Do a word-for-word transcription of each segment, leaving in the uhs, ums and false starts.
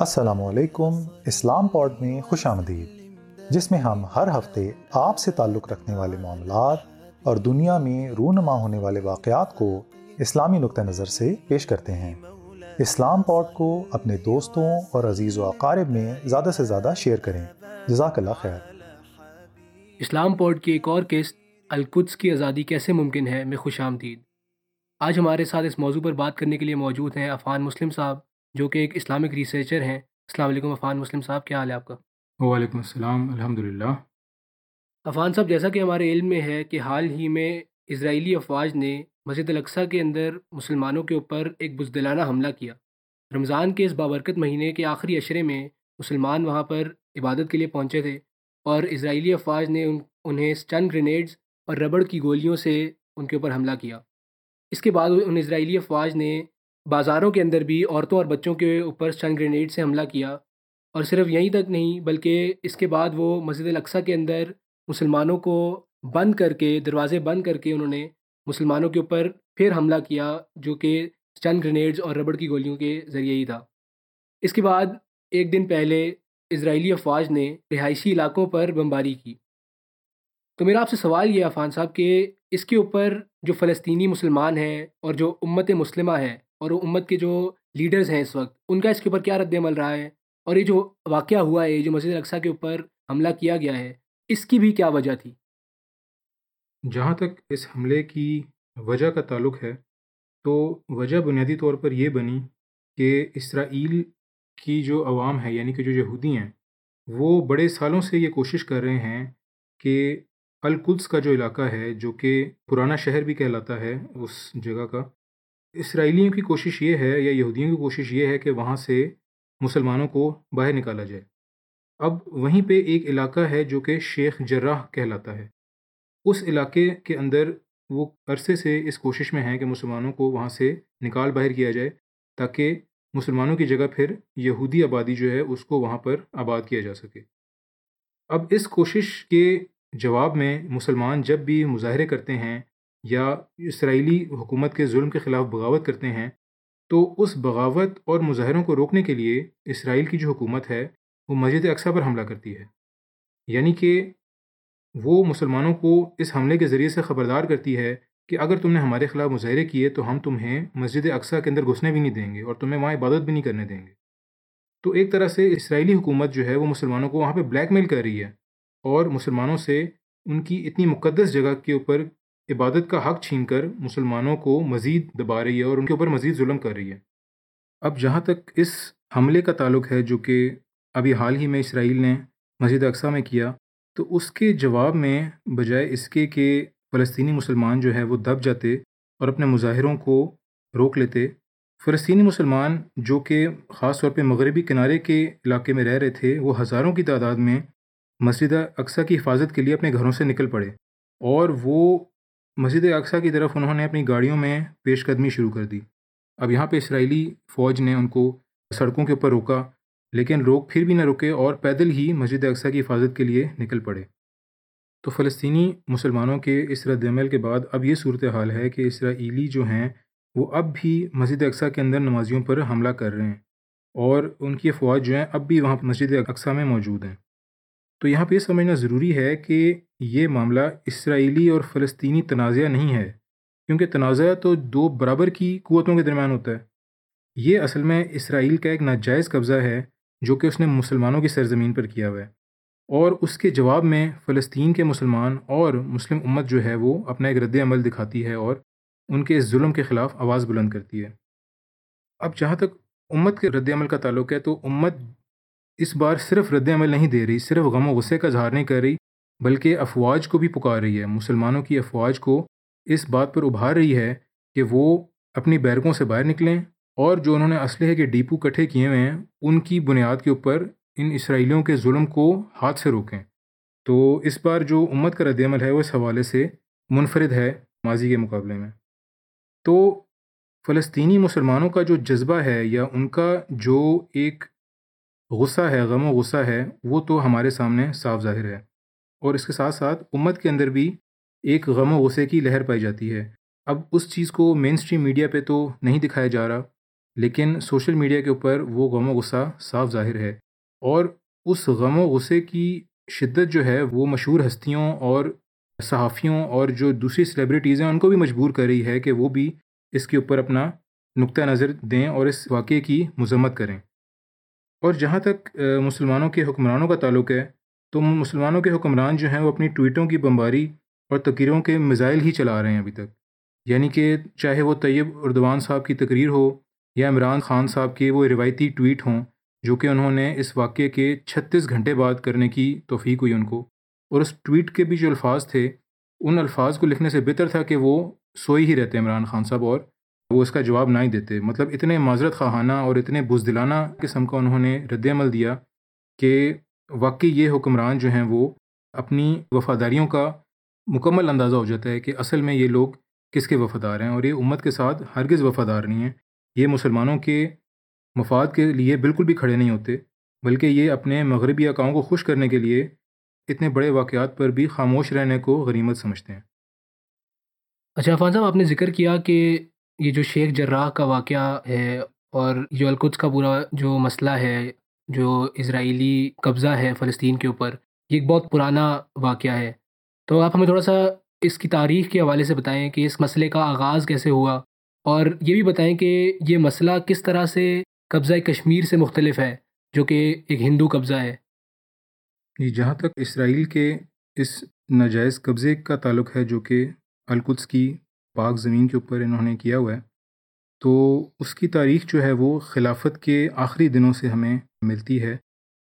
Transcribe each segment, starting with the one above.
السلام علیکم، اسلام پوڈ میں خوش آمدید، جس میں ہم ہر ہفتے آپ سے تعلق رکھنے والے معاملات اور دنیا میں رونما ہونے والے واقعات کو اسلامی نقطہ نظر سے پیش کرتے ہیں۔ اسلام پوڈ کو اپنے دوستوں اور عزیز و اقارب میں زیادہ سے زیادہ شیئر کریں۔ جزاک اللہ خیر۔ اسلام پوڈ کی ایک اور قسط القدس کی آزادی کیسے ممکن ہے میں خوش آمدید۔ آج ہمارے ساتھ اس موضوع پر بات کرنے کے لیے موجود ہیں عفان مسلم صاحب، جو کہ ایک اسلامک ریسرچر ہیں۔ السلام علیکم عفان مسلم صاحب، کیا حال ہے آپ کا؟ وعلیکم السلام، الحمدللہ۔ عفان صاحب، جیسا کہ ہمارے علم میں ہے کہ حال ہی میں اسرائیلی افواج نے مسجد الاقصیٰ کے اندر مسلمانوں کے اوپر ایک بزدلانہ حملہ کیا۔ رمضان کے اس بابرکت مہینے کے آخری عشرے میں مسلمان وہاں پر عبادت کے لیے پہنچے تھے اور اسرائیلی افواج نے ان انہیں سٹن گرینیڈز اور ربڑ کی گولیوں سے ان کے اوپر حملہ کیا۔ اس کے بعد ان اسرائیلی افواج نے بازاروں کے اندر بھی عورتوں اور بچوں کے اوپر سٹن گرینیڈ سے حملہ کیا، اور صرف یہیں تک نہیں بلکہ اس کے بعد وہ مسجد الاقصیٰ کے اندر مسلمانوں کو بند کر کے، دروازے بند کر کے انہوں نے مسلمانوں کے اوپر پھر حملہ کیا، جو کہ سٹن گرینیڈز اور ربڑ کی گولیوں کے ذریعے ہی تھا۔ اس کے بعد ایک دن پہلے اسرائیلی افواج نے رہائشی علاقوں پر بمباری کی۔ تو میرا آپ سے سوال یہ عفان صاحب کہ اس کے اوپر جو فلسطینی مسلمان ہیں اور جو امت مسلمہ ہے اور امت کے جو لیڈرز ہیں اس وقت، ان کا اس کے اوپر کیا رد عمل رہا ہے؟ اور یہ جو واقعہ ہوا ہے، جو مسجد الاقصیٰ کے اوپر حملہ کیا گیا ہے، اس کی بھی کیا وجہ تھی؟ جہاں تک اس حملے کی وجہ کا تعلق ہے تو وجہ بنیادی طور پر یہ بنی کہ اسرائیل کی جو عوام ہے، یعنی کہ جو یہودی ہیں، وہ بڑے سالوں سے یہ کوشش کر رہے ہیں کہ القدس کا جو علاقہ ہے، جو کہ پرانا شہر بھی کہلاتا ہے اس جگہ کا، اسرائیلیوں کی کوشش یہ ہے یا یہودیوں کی کوشش یہ ہے کہ وہاں سے مسلمانوں کو باہر نکالا جائے۔ اب وہیں پہ ایک علاقہ ہے جو کہ شیخ جراح کہلاتا ہے، اس علاقے کے اندر وہ عرصے سے اس کوشش میں ہیں کہ مسلمانوں کو وہاں سے نکال باہر کیا جائے تاکہ مسلمانوں کی جگہ پھر یہودی آبادی جو ہے اس کو وہاں پر آباد کیا جا سکے۔ اب اس کوشش کے جواب میں مسلمان جب بھی مظاہرے کرتے ہیں یا اسرائیلی حکومت کے ظلم کے خلاف بغاوت کرتے ہیں تو اس بغاوت اور مظاہروں کو روکنے کے لیے اسرائیل کی جو حکومت ہے وہ مسجد اقصیٰ پر حملہ کرتی ہے، یعنی کہ وہ مسلمانوں کو اس حملے کے ذریعے سے خبردار کرتی ہے کہ اگر تم نے ہمارے خلاف مظاہرے کیے تو ہم تمہیں مسجد اقصیٰ کے اندر گھسنے بھی نہیں دیں گے اور تمہیں وہاں عبادت بھی نہیں کرنے دیں گے۔ تو ایک طرح سے اسرائیلی حکومت جو ہے وہ مسلمانوں کو وہاں پہ بلیک میل کر رہی ہے اور مسلمانوں سے ان کی اتنی مقدس جگہ کے اوپر عبادت کا حق چھین کر مسلمانوں کو مزید دبا رہی ہے اور ان کے اوپر مزید ظلم کر رہی ہے۔ اب جہاں تک اس حملے کا تعلق ہے جو کہ ابھی حال ہی میں اسرائیل نے مسجد اقصیٰ میں کیا، تو اس کے جواب میں بجائے اس کے کہ فلسطینی مسلمان جو ہے وہ دب جاتے اور اپنے مظاہروں کو روک لیتے، فلسطینی مسلمان جو کہ خاص طور پہ مغربی کنارے کے علاقے میں رہ رہے تھے، وہ ہزاروں کی تعداد میں مسجد اقصیٰ کی حفاظت کے لیے اپنے گھروں سے نکل پڑے اور وہ مسجد اقصیٰ کی طرف انہوں نے اپنی گاڑیوں میں پیش قدمی شروع کر دی۔ اب یہاں پہ اسرائیلی فوج نے ان کو سڑکوں کے اوپر روکا، لیکن لوگ پھر بھی نہ رکے اور پیدل ہی مسجد اقصیٰ کی حفاظت کے لیے نکل پڑے۔ تو فلسطینی مسلمانوں کے اس رد عمل کے بعد اب یہ صورتحال ہے کہ اسرائیلی جو ہیں وہ اب بھی مسجد اقصیٰ کے اندر نمازیوں پر حملہ کر رہے ہیں اور ان کی فوج جو ہیں اب بھی وہاں مسجد اقصیٰ میں موجود ہیں۔ تو یہاں پہ یہ سمجھنا ضروری ہے کہ یہ معاملہ اسرائیلی اور فلسطینی تنازعہ نہیں ہے، کیونکہ تنازعہ تو دو برابر کی قوتوں کے درمیان ہوتا ہے۔ یہ اصل میں اسرائیل کا ایک ناجائز قبضہ ہے جو کہ اس نے مسلمانوں کی سرزمین پر کیا ہوا ہے، اور اس کے جواب میں فلسطین کے مسلمان اور مسلم امت جو ہے وہ اپنا ایک رد عمل دکھاتی ہے اور ان کے اس ظلم کے خلاف آواز بلند کرتی ہے۔ اب جہاں تک امت کے رد عمل کا تعلق ہے تو امت اس بار صرف رد عمل نہیں دے رہی، صرف غم و غصے کا اظہار نہیں کر رہی، بلکہ افواج کو بھی پکار رہی ہے، مسلمانوں کی افواج کو اس بات پر ابھار رہی ہے کہ وہ اپنی بیرکوں سے باہر نکلیں اور جو انہوں نے اسلحے کے ڈیپو کٹھے کیے ہوئے ہیں ان کی بنیاد کے اوپر ان اسرائیلیوں کے ظلم کو ہاتھ سے روکیں۔ تو اس بار جو امت کا رد عمل ہے وہ اس حوالے سے منفرد ہے ماضی کے مقابلے میں۔ تو فلسطینی مسلمانوں کا جو جذبہ ہے یا ان کا جو ایک غصہ ہے، غم و غصہ ہے، وہ تو ہمارے سامنے صاف ظاہر ہے، اور اس کے ساتھ ساتھ امت کے اندر بھی ایک غم و غصے کی لہر پائی جاتی ہے۔ اب اس چیز کو مین سٹریم میڈیا پہ تو نہیں دکھایا جا رہا، لیکن سوشل میڈیا کے اوپر وہ غم و غصہ صاف ظاہر ہے، اور اس غم و غصے کی شدت جو ہے وہ مشہور ہستیوں اور صحافیوں اور جو دوسری سیلیبریٹیز ہیں ان کو بھی مجبور کر رہی ہے کہ وہ بھی اس کے اوپر اپنا نقطہ نظر دیں اور اس واقعے کی مذمت کریں۔ اور جہاں تک مسلمانوں کے حکمرانوں کا تعلق ہے تو مسلمانوں کے حکمران جو ہیں وہ اپنی ٹویٹوں کی بمباری اور تقریروں کے میزائل ہی چلا رہے ہیں ابھی تک، یعنی کہ چاہے وہ طیب اردوان صاحب کی تقریر ہو یا عمران خان صاحب کے وہ روایتی ٹویٹ ہوں جو کہ انہوں نے اس واقعے کے چھتیس گھنٹے بعد کرنے کی توفیق ہوئی ان کو، اور اس ٹویٹ کے بھی جو الفاظ تھے ان الفاظ کو لکھنے سے بہتر تھا کہ وہ سوئی ہی رہتے عمران خان صاحب اور وہ اس کا جواب نہ ہی دیتے۔ مطلب اتنے معذرت خواہانہ اور اتنے بزدلانہ قسم کا انہوں نے رد عمل دیا کہ واقعی یہ حکمران جو ہیں وہ اپنی وفاداریوں کا مکمل اندازہ ہو جاتا ہے کہ اصل میں یہ لوگ کس کے وفادار ہیں، اور یہ امت کے ساتھ ہرگز وفادار نہیں ہیں، یہ مسلمانوں کے مفاد کے لیے بالکل بھی کھڑے نہیں ہوتے، بلکہ یہ اپنے مغربی اقاؤں کو خوش کرنے کے لیے اتنے بڑے واقعات پر بھی خاموش رہنے کو غنیمت سمجھتے ہیں۔ اچھا عفان صاحب، آپ نے ذکر کیا کہ یہ جو شیخ جراح کا واقعہ ہے اور جو القدس کا پورا جو مسئلہ ہے، جو اسرائیلی قبضہ ہے فلسطین کے اوپر، یہ ایک بہت پرانا واقعہ ہے، تو آپ ہمیں تھوڑا سا اس کی تاریخ کے حوالے سے بتائیں کہ اس مسئلے کا آغاز کیسے ہوا، اور یہ بھی بتائیں کہ یہ مسئلہ کس طرح سے قبضہ کشمیر سے مختلف ہے جو کہ ایک ہندو قبضہ ہے۔ یہ جہاں تک اسرائیل کے اس ناجائز قبضے کا تعلق ہے جو کہ القدس کی پاک زمین کے اوپر انہوں نے کیا ہوا ہے، تو اس کی تاریخ جو ہے وہ خلافت کے آخری دنوں سے ہمیں ملتی ہے،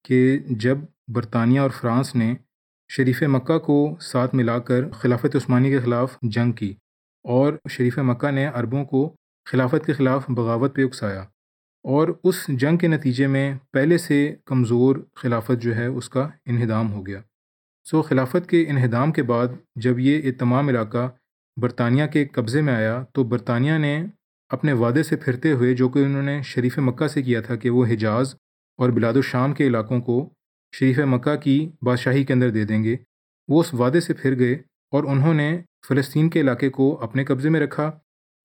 کہ جب برطانیہ اور فرانس نے شریف مکہ کو ساتھ ملا کر خلافت عثمانی کے خلاف جنگ کی، اور شریف مکہ نے عربوں کو خلافت کے خلاف بغاوت پہ اکسایا، اور اس جنگ کے نتیجے میں پہلے سے کمزور خلافت جو ہے اس کا انہدام ہو گیا۔ سو خلافت کے انہدام کے بعد جب یہ تمام علاقہ برطانیہ کے قبضے میں آیا تو برطانیہ نے اپنے وعدے سے پھرتے ہوئے جو کہ انہوں نے شریف مکہ سے کیا تھا کہ وہ حجاز اور بلاد الشام کے علاقوں کو شریف مکہ کی بادشاہی کے اندر دے دیں گے، وہ اس وعدے سے پھر گئے اور انہوں نے فلسطین کے علاقے کو اپنے قبضے میں رکھا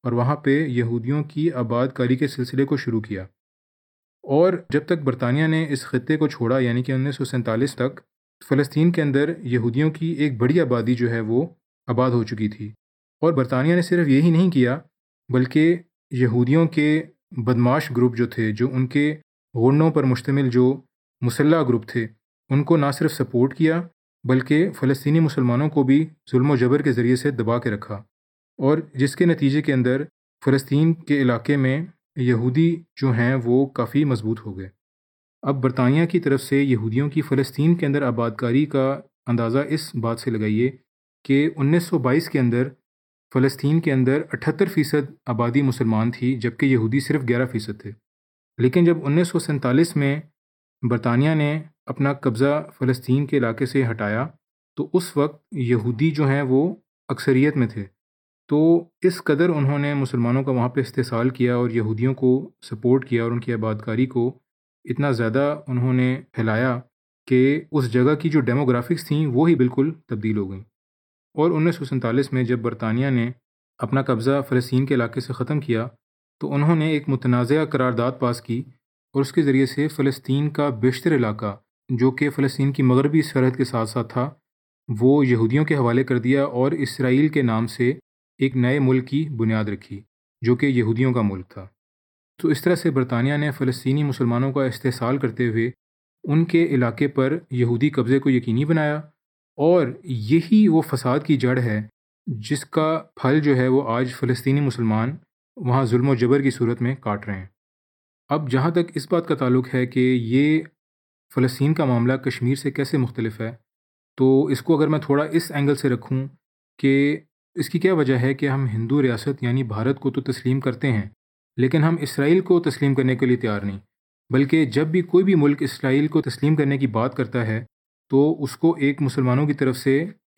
اور وہاں پہ یہودیوں کی آباد کاری کے سلسلے کو شروع کیا۔ اور جب تک برطانیہ نے اس خطے کو چھوڑا، یعنی کہ انیس سو سینتالیس تک فلسطین کے اندر یہودیوں کی ایک بڑی آبادی جو ہے وہ آباد ہو چکی تھی، اور برطانیہ نے صرف یہی نہیں کیا بلکہ یہودیوں کے بدمعاش گروپ جو تھے، جو ان کے غنڈوں پر مشتمل جو مسلح گروپ تھے، ان کو نہ صرف سپورٹ کیا بلکہ فلسطینی مسلمانوں کو بھی ظلم و جبر کے ذریعے سے دبا کے رکھا، اور جس کے نتیجے کے اندر فلسطین کے علاقے میں یہودی جو ہیں وہ کافی مضبوط ہو گئے۔ اب برطانیہ کی طرف سے یہودیوں کی فلسطین کے اندر آباد کاری کا اندازہ اس بات سے لگائیے کہ انیس سو بائیس کے اندر فلسطین کے اندر اٹھتر فیصد آبادی مسلمان تھی جبکہ یہودی صرف گیارہ فیصد تھے، لیکن جب انیس سو سینتالیس میں برطانیہ نے اپنا قبضہ فلسطین کے علاقے سے ہٹایا تو اس وقت یہودی جو ہیں وہ اکثریت میں تھے، تو اس قدر انہوں نے مسلمانوں کا وہاں پہ استحصال کیا اور یہودیوں کو سپورٹ کیا اور ان کی آباد کاری کو اتنا زیادہ انہوں نے پھیلایا کہ اس جگہ کی جو ڈیموگرافکس تھیں وہ ہی بالکل تبدیل ہو گئیں۔ اور انیس سو سینتالیس میں جب برطانیہ نے اپنا قبضہ فلسطین کے علاقے سے ختم کیا تو انہوں نے ایک متنازعہ قرارداد پاس کی، اور اس کے ذریعے سے فلسطین کا بیشتر علاقہ جو کہ فلسطین کی مغربی سرحد کے ساتھ ساتھ تھا وہ یہودیوں کے حوالے کر دیا، اور اسرائیل کے نام سے ایک نئے ملک کی بنیاد رکھی جو کہ یہودیوں کا ملک تھا۔ تو اس طرح سے برطانیہ نے فلسطینی مسلمانوں کا استحصال کرتے ہوئے ان کے علاقے پر یہودی قبضے کو یقینی بنایا، اور یہی وہ فساد کی جڑ ہے جس کا پھل جو ہے وہ آج فلسطینی مسلمان وہاں ظلم و جبر کی صورت میں کاٹ رہے ہیں۔ اب جہاں تک اس بات کا تعلق ہے کہ یہ فلسطین کا معاملہ کشمیر سے کیسے مختلف ہے، تو اس کو اگر میں تھوڑا اس اینگل سے رکھوں کہ اس کی کیا وجہ ہے کہ ہم ہندو ریاست یعنی بھارت کو تو تسلیم کرتے ہیں لیکن ہم اسرائیل کو تسلیم کرنے کے لیے تیار نہیں، بلکہ جب بھی کوئی بھی ملک اسرائیل کو تسلیم کرنے کی بات کرتا ہے تو اس کو ایک مسلمانوں کی طرف سے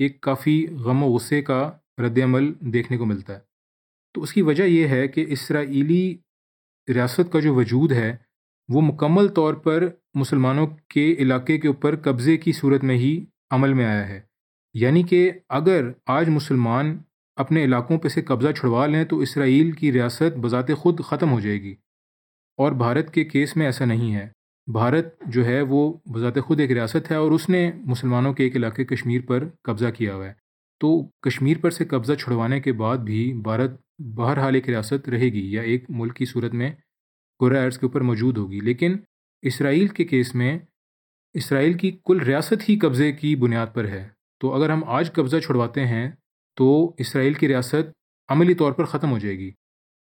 ایک کافی غم و غصے کا رد عمل دیکھنے کو ملتا ہے۔ تو اس کی وجہ یہ ہے کہ اسرائیلی ریاست کا جو وجود ہے وہ مکمل طور پر مسلمانوں کے علاقے کے اوپر قبضے کی صورت میں ہی عمل میں آیا ہے، یعنی کہ اگر آج مسلمان اپنے علاقوں پہ سے قبضہ چھڑوا لیں تو اسرائیل کی ریاست بذات خود ختم ہو جائے گی۔ اور بھارت کے کیس میں ایسا نہیں ہے۔ بھارت جو ہے وہ بذات خود ایک ریاست ہے اور اس نے مسلمانوں کے ایک علاقے کشمیر پر قبضہ کیا ہوا ہے، تو کشمیر پر سے قبضہ چھڑوانے کے بعد بھی بھارت بہرحال ایک ریاست رہے گی یا ایک ملک کی صورت میں قرہ ارض کے اوپر موجود ہوگی۔ لیکن اسرائیل کے کیس میں اسرائیل کی کل ریاست ہی قبضے کی بنیاد پر ہے، تو اگر ہم آج قبضہ چھڑواتے ہیں تو اسرائیل کی ریاست عملی طور پر ختم ہو جائے گی۔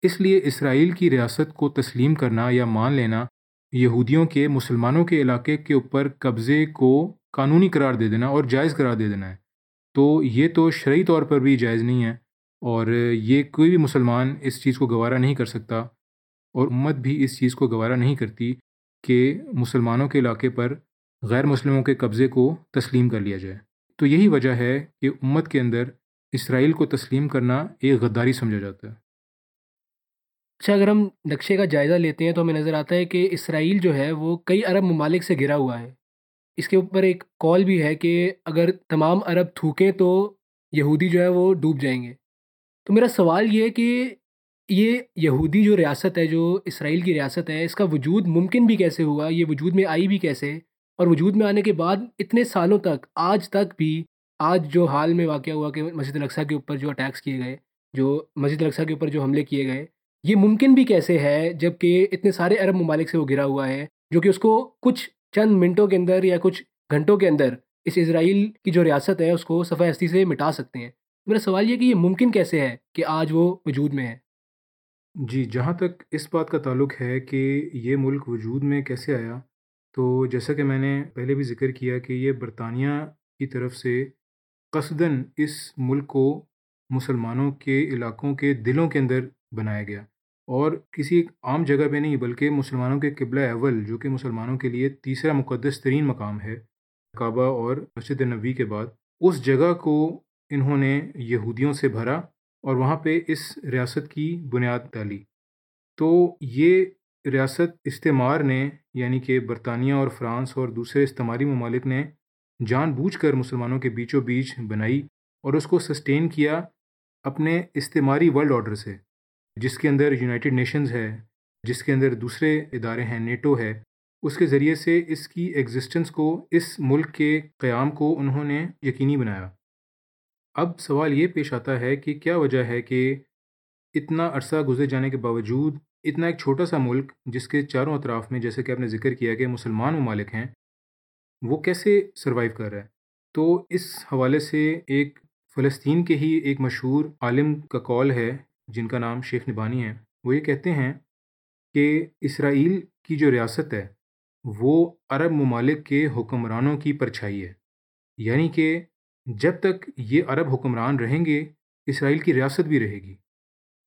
اس لیے اسرائیل کی ریاست کو تسلیم کرنا یا مان لینا یہودیوں کے مسلمانوں کے علاقے کے اوپر قبضے کو قانونی قرار دے دینا اور جائز قرار دے دینا ہے، تو یہ تو شرعی طور پر بھی جائز نہیں ہے، اور یہ کوئی بھی مسلمان اس چیز کو گوارا نہیں کر سکتا، اور امت بھی اس چیز کو گوارا نہیں کرتی کہ مسلمانوں کے علاقے پر غیر مسلموں کے قبضے کو تسلیم کر لیا جائے۔ تو یہی وجہ ہے کہ امت کے اندر اسرائیل کو تسلیم کرنا ایک غداری سمجھا جاتا ہے۔ اچھا، اگر ہم نقشے کا جائزہ لیتے ہیں تو ہمیں نظر آتا ہے کہ اسرائیل جو ہے وہ کئی عرب ممالک سے گھرا ہوا ہے۔ اس کے اوپر ایک کال بھی ہے کہ اگر تمام عرب تھوکیں تو یہودی جو ہے وہ ڈوب جائیں گے۔ تو میرا سوال یہ ہے کہ یہ یہودی جو ریاست ہے، جو اسرائیل کی ریاست ہے، اس کا وجود ممکن بھی کیسے ہوا، یہ وجود میں آئی بھی کیسے، اور وجود میں آنے کے بعد اتنے سالوں تک آج تک بھی آج جو حال میں واقعہ ہوا کہ مسجد الاقصیٰ کے اوپر جو اٹیکس کیے گئے، جو مسجد الاقصیٰ کے اوپر جو حملے کیے گئے، یہ ممکن بھی کیسے ہے جب کہ اتنے سارے عرب ممالک سے وہ گھرا ہوا ہے، جو کہ اس کو کچھ چند منٹوں کے اندر یا کچھ گھنٹوں کے اندر اس اسرائیل کی جو ریاست ہے اس کو صفحہ ہستی سے مٹا سکتے ہیں۔ میرا سوال یہ کہ یہ ممکن کیسے ہے کہ آج وہ وجود میں ہے؟ جی، جہاں تک اس بات کا تعلق ہے کہ یہ ملک وجود میں کیسے آیا، تو جیسا کہ میں نے پہلے بھی ذکر کیا کہ یہ برطانیہ کی طرف سے قصداً اس ملک کو مسلمانوں کے علاقوں کے دلوں کے اندر بنایا گیا، اور کسی ایک عام جگہ پہ نہیں بلکہ مسلمانوں کے قبلہ اول، جو کہ مسلمانوں کے لیے تیسرا مقدس ترین مقام ہے کعبہ اور مسجد نبوی کے بعد، اس جگہ کو انہوں نے یہودیوں سے بھرا اور وہاں پہ اس ریاست کی بنیاد ڈالی۔ تو یہ ریاست استعمار نے، یعنی کہ برطانیہ اور فرانس اور دوسرے استعماری ممالک نے جان بوجھ کر مسلمانوں کے بیچوں بیچ بنائی اور اس کو سسٹین کیا اپنے استعماری ورلڈ آرڈر سے، جس کے اندر یونائٹڈ نیشنز ہے، جس کے اندر دوسرے ادارے ہیں، نیٹو ہے۔ اس کے ذریعے سے اس کی ایگزسٹنس کو، اس ملک کے قیام کو انہوں نے یقینی بنایا۔ اب سوال یہ پیش آتا ہے کہ کیا وجہ ہے کہ اتنا عرصہ گزر جانے کے باوجود اتنا ایک چھوٹا سا ملک، جس کے چاروں اطراف میں جیسے کہ آپ نے ذکر کیا کہ مسلمان ممالک ہیں، وہ کیسے سروائیو کر رہا ہے؟ تو اس حوالے سے ایک فلسطین کے ہی ایک مشہور عالم کا قول ہے، جن کا نام شیخ نبانی ہے۔ وہ یہ کہتے ہیں کہ اسرائیل کی جو ریاست ہے وہ عرب ممالک کے حکمرانوں کی پرچھائی ہے، یعنی کہ جب تک یہ عرب حکمران رہیں گے اسرائیل کی ریاست بھی رہے گی۔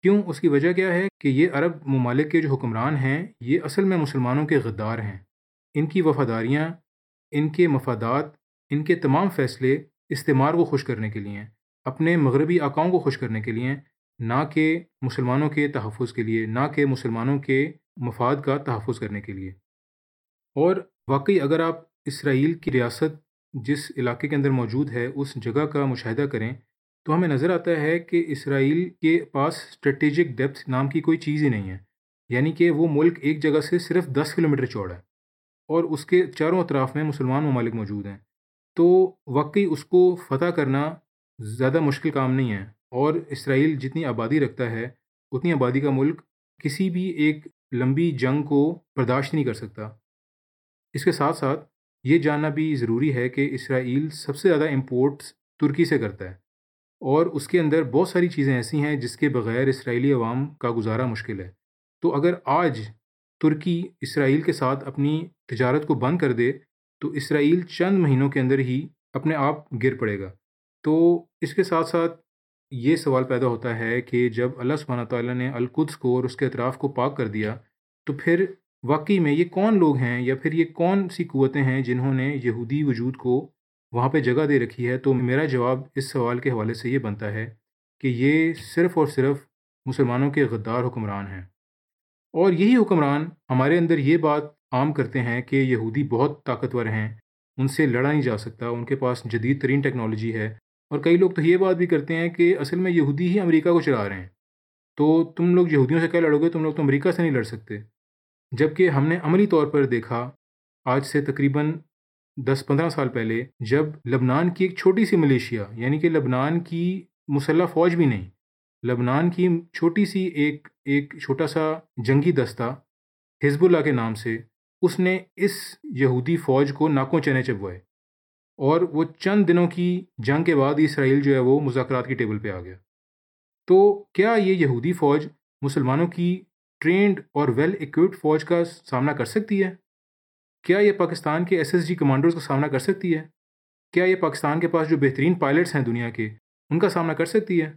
کیوں؟ اس کی وجہ کیا ہے کہ یہ عرب ممالک کے جو حکمران ہیں یہ اصل میں مسلمانوں کے غدار ہیں۔ ان کی وفاداریاں، ان کے مفادات، ان کے تمام فیصلے استعمار کو خوش کرنے کے لیے ہیں، اپنے مغربی آقاؤں کو خوش کرنے کے لیے ہیں، نہ کہ مسلمانوں کے تحفظ کے لیے، نہ کہ مسلمانوں کے مفاد کا تحفظ کرنے کے لیے۔ اور واقعی اگر آپ اسرائیل کی ریاست جس علاقے کے اندر موجود ہے اس جگہ کا مشاہدہ کریں تو ہمیں نظر آتا ہے کہ اسرائیل کے پاس اسٹریٹجک ڈیپتھ نام کی کوئی چیز ہی نہیں ہے، یعنی کہ وہ ملک ایک جگہ سے صرف دس کلومیٹر چوڑا ہے اور اس کے چاروں اطراف میں مسلمان ممالک موجود ہیں، تو واقعی اس کو فتح کرنا زیادہ مشکل کام نہیں ہے۔ اور اسرائیل جتنی آبادی رکھتا ہے اتنی آبادی کا ملک کسی بھی ایک لمبی جنگ کو برداشت نہیں کر سکتا۔ اس کے ساتھ ساتھ یہ جاننا بھی ضروری ہے کہ اسرائیل سب سے زیادہ امپورٹس ترکی سے کرتا ہے، اور اس کے اندر بہت ساری چیزیں ایسی ہیں جس کے بغیر اسرائیلی عوام کا گزارا مشکل ہے۔ تو اگر آج ترکی اسرائیل کے ساتھ اپنی تجارت کو بند کر دے تو اسرائیل چند مہینوں کے اندر ہی اپنے آپ گر پڑے گا۔ تو اس کے ساتھ ساتھ یہ سوال پیدا ہوتا ہے کہ جب اللہ سبحانہ تعالیٰ نے القدس کو اور اس کے اطراف کو پاک کر دیا تو پھر واقعی میں یہ کون لوگ ہیں یا پھر یہ کون سی قوتیں ہیں جنہوں نے یہودی وجود کو وہاں پہ جگہ دے رکھی ہے؟ تو میرا جواب اس سوال کے حوالے سے یہ بنتا ہے کہ یہ صرف اور صرف مسلمانوں کے غدار حکمران ہیں، اور یہی حکمران ہمارے اندر یہ بات عام کرتے ہیں کہ یہودی بہت طاقتور ہیں، ان سے لڑا نہیں جا سکتا، ان کے پاس جدید ترین ٹیکنالوجی ہے، اور کئی لوگ تو یہ بات بھی کرتے ہیں کہ اصل میں یہودی ہی امریکہ کو چلا رہے ہیں، تو تم لوگ یہودیوں سے کیا لڑو گے، تم لوگ تو امریکہ سے نہیں لڑ سکتے۔ جبکہ ہم نے عملی طور پر دیکھا آج سے تقریباً دس پندرہ سال پہلے جب لبنان کی ایک چھوٹی سی ملیشیا، یعنی کہ لبنان کی مسلح فوج بھی نہیں، لبنان کی چھوٹی سی ایک ایک چھوٹا سا جنگی دستہ حزب اللہ کے نام سے، اس نے اس یہودی فوج کو ناکوں چنے چبوائے، اور وہ چند دنوں کی جنگ کے بعد اسرائیل جو ہے وہ مذاکرات کی ٹیبل پہ آ گیا۔ تو کیا یہ یہودی فوج مسلمانوں کی ٹرینڈ اور ویل ایکوپڈ فوج کا سامنا کر سکتی ہے؟ کیا یہ پاکستان کے ایس ایس جی کمانڈرز کا سامنا کر سکتی ہے؟ کیا یہ پاکستان کے پاس جو بہترین پائلٹس ہیں دنیا کے ان کا سامنا کر سکتی ہے؟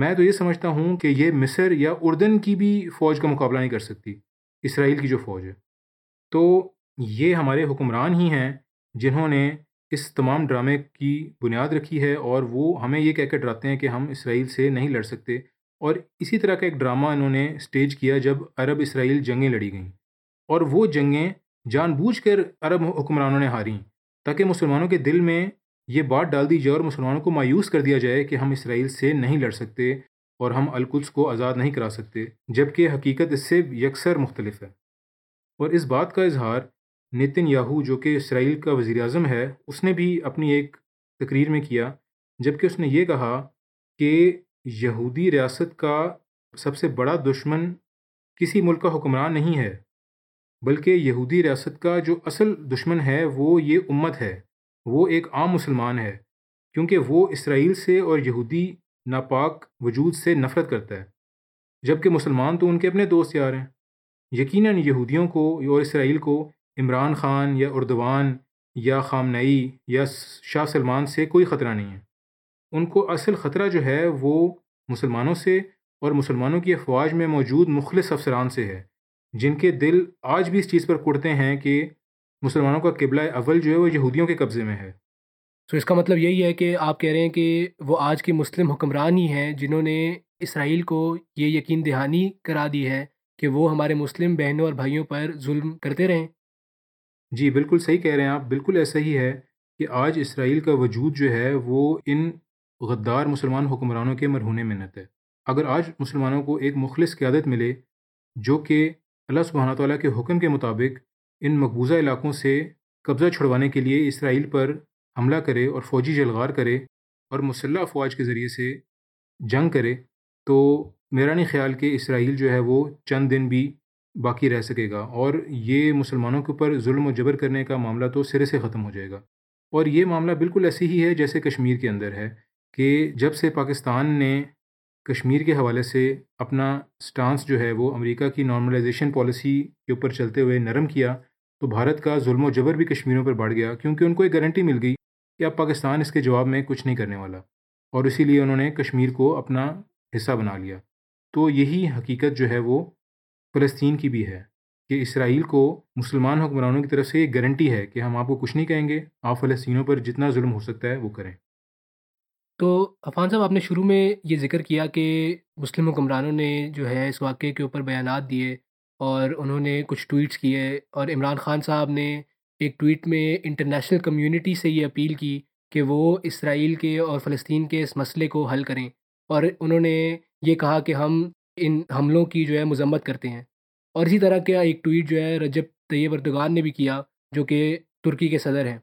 میں تو یہ سمجھتا ہوں کہ یہ مصر یا اردن کی بھی فوج کا مقابلہ نہیں کر سکتی، اسرائیل کی جو فوج ہے۔ تو یہ ہمارے حکمران ہی ہیں جنہوں نے اس تمام ڈرامے کی بنیاد رکھی ہے، اور وہ ہمیں یہ کہہ کے ڈراتے ہیں کہ ہم اسرائیل سے نہیں لڑ سکتے، اور اسی طرح کا ایک ڈرامہ انہوں نے سٹیج کیا جب عرب اسرائیل جنگیں لڑی گئیں، اور وہ جنگیں جان بوجھ کر عرب حکمرانوں نے ہاریں تاکہ مسلمانوں کے دل میں یہ بات ڈال دی جائے اور مسلمانوں کو مایوس کر دیا جائے کہ ہم اسرائیل سے نہیں لڑ سکتے اور ہم القدس کو آزاد نہیں کرا سکتے، جبکہ حقیقت اس سے یکسر مختلف ہے۔ اور اس بات کا اظہار نتن یاہو جو کہ اسرائیل کا وزیر اعظم ہے، اس نے بھی اپنی ایک تقریر میں کیا، جبکہ اس نے یہ کہا کہ یہودی ریاست کا سب سے بڑا دشمن کسی ملک کا حکمران نہیں ہے، بلکہ یہودی ریاست کا جو اصل دشمن ہے وہ یہ امت ہے، وہ ایک عام مسلمان ہے، کیونکہ وہ اسرائیل سے اور یہودی ناپاک وجود سے نفرت کرتا ہے، جبکہ مسلمان تو ان کے اپنے دوست یار ہیں۔ یقیناً یہودیوں کو اور اسرائیل کو عمران خان یا اردوان یا خامنئی یا شاہ سلمان سے کوئی خطرہ نہیں ہے، ان کو اصل خطرہ جو ہے وہ مسلمانوں سے اور مسلمانوں کی افواج میں موجود مخلص افسران سے ہے، جن کے دل آج بھی اس چیز پر کڑتے ہیں کہ مسلمانوں کا قبلہ اول جو ہے وہ یہودیوں کے قبضے میں ہے۔ تو so اس کا مطلب یہی ہے کہ آپ کہہ رہے ہیں کہ وہ آج کے مسلم حکمران ہی ہیں جنہوں نے اسرائیل کو یہ یقین دہانی کرا دی ہے کہ وہ ہمارے مسلم بہنوں اور بھائیوں پر ظلم کرتے رہیں۔ جی بالکل صحیح کہہ رہے ہیں آپ، بالکل ایسا ہی ہے کہ آج اسرائیل کا وجود جو ہے وہ ان غدار مسلمان حکمرانوں کے مرہون منت ہے۔ اگر آج مسلمانوں کو ایک مخلص قیادت ملے جو کہ اللہ سبحانہ تعالیٰ کے حکم کے مطابق ان مقبوضہ علاقوں سے قبضہ چھڑوانے کے لیے اسرائیل پر حملہ کرے اور فوجی جلغار کرے اور مسلح افواج کے ذریعے سے جنگ کرے، تو میرا نہیں خیال کہ اسرائیل جو ہے وہ چند دن بھی باقی رہ سکے گا، اور یہ مسلمانوں کے اوپر ظلم و جبر کرنے کا معاملہ تو سرے سے ختم ہو جائے گا۔ اور یہ معاملہ بالکل ایسے ہی ہے جیسے کشمیر کے اندر ہے کہ جب سے پاکستان نے کشمیر کے حوالے سے اپنا سٹانس جو ہے وہ امریکہ کی نارملائزیشن پالیسی کے اوپر چلتے ہوئے نرم کیا، تو بھارت کا ظلم و جبر بھی کشمیریوں پر بڑھ گیا، کیونکہ ان کو ایک گارنٹی مل گئی کہ اب پاکستان اس کے جواب میں کچھ نہیں کرنے والا، اور اسی لیے انہوں نے کشمیر کو اپنا حصہ بنا لیا۔ تو یہی حقیقت جو ہے وہ فلسطین کی بھی ہے کہ اسرائیل کو مسلمان حکمرانوں کی طرف سے ایک گارنٹی ہے کہ ہم آپ کو کچھ نہیں کہیں گے، آپ فلسطینیوں پر جتنا ظلم ہو سکتا ہے وہ کریں۔ تو عفان صاحب، آپ نے شروع میں یہ ذکر کیا کہ مسلم حکمرانوں نے جو ہے اس واقعے کے اوپر بیانات دیے اور انہوں نے کچھ ٹویٹس کیے، اور عمران خان صاحب نے ایک ٹویٹ میں انٹرنیشنل کمیونٹی سے یہ اپیل کی کہ وہ اسرائیل کے اور فلسطین کے اس مسئلے کو حل کریں، اور انہوں نے یہ کہا کہ ہم ان حملوں کی جو ہے مذمت کرتے ہیں۔ اور اسی طرح کا ایک ٹویٹ جو ہے رجب طیب اردگان نے بھی کیا جو کہ ترکی کے صدر ہیں۔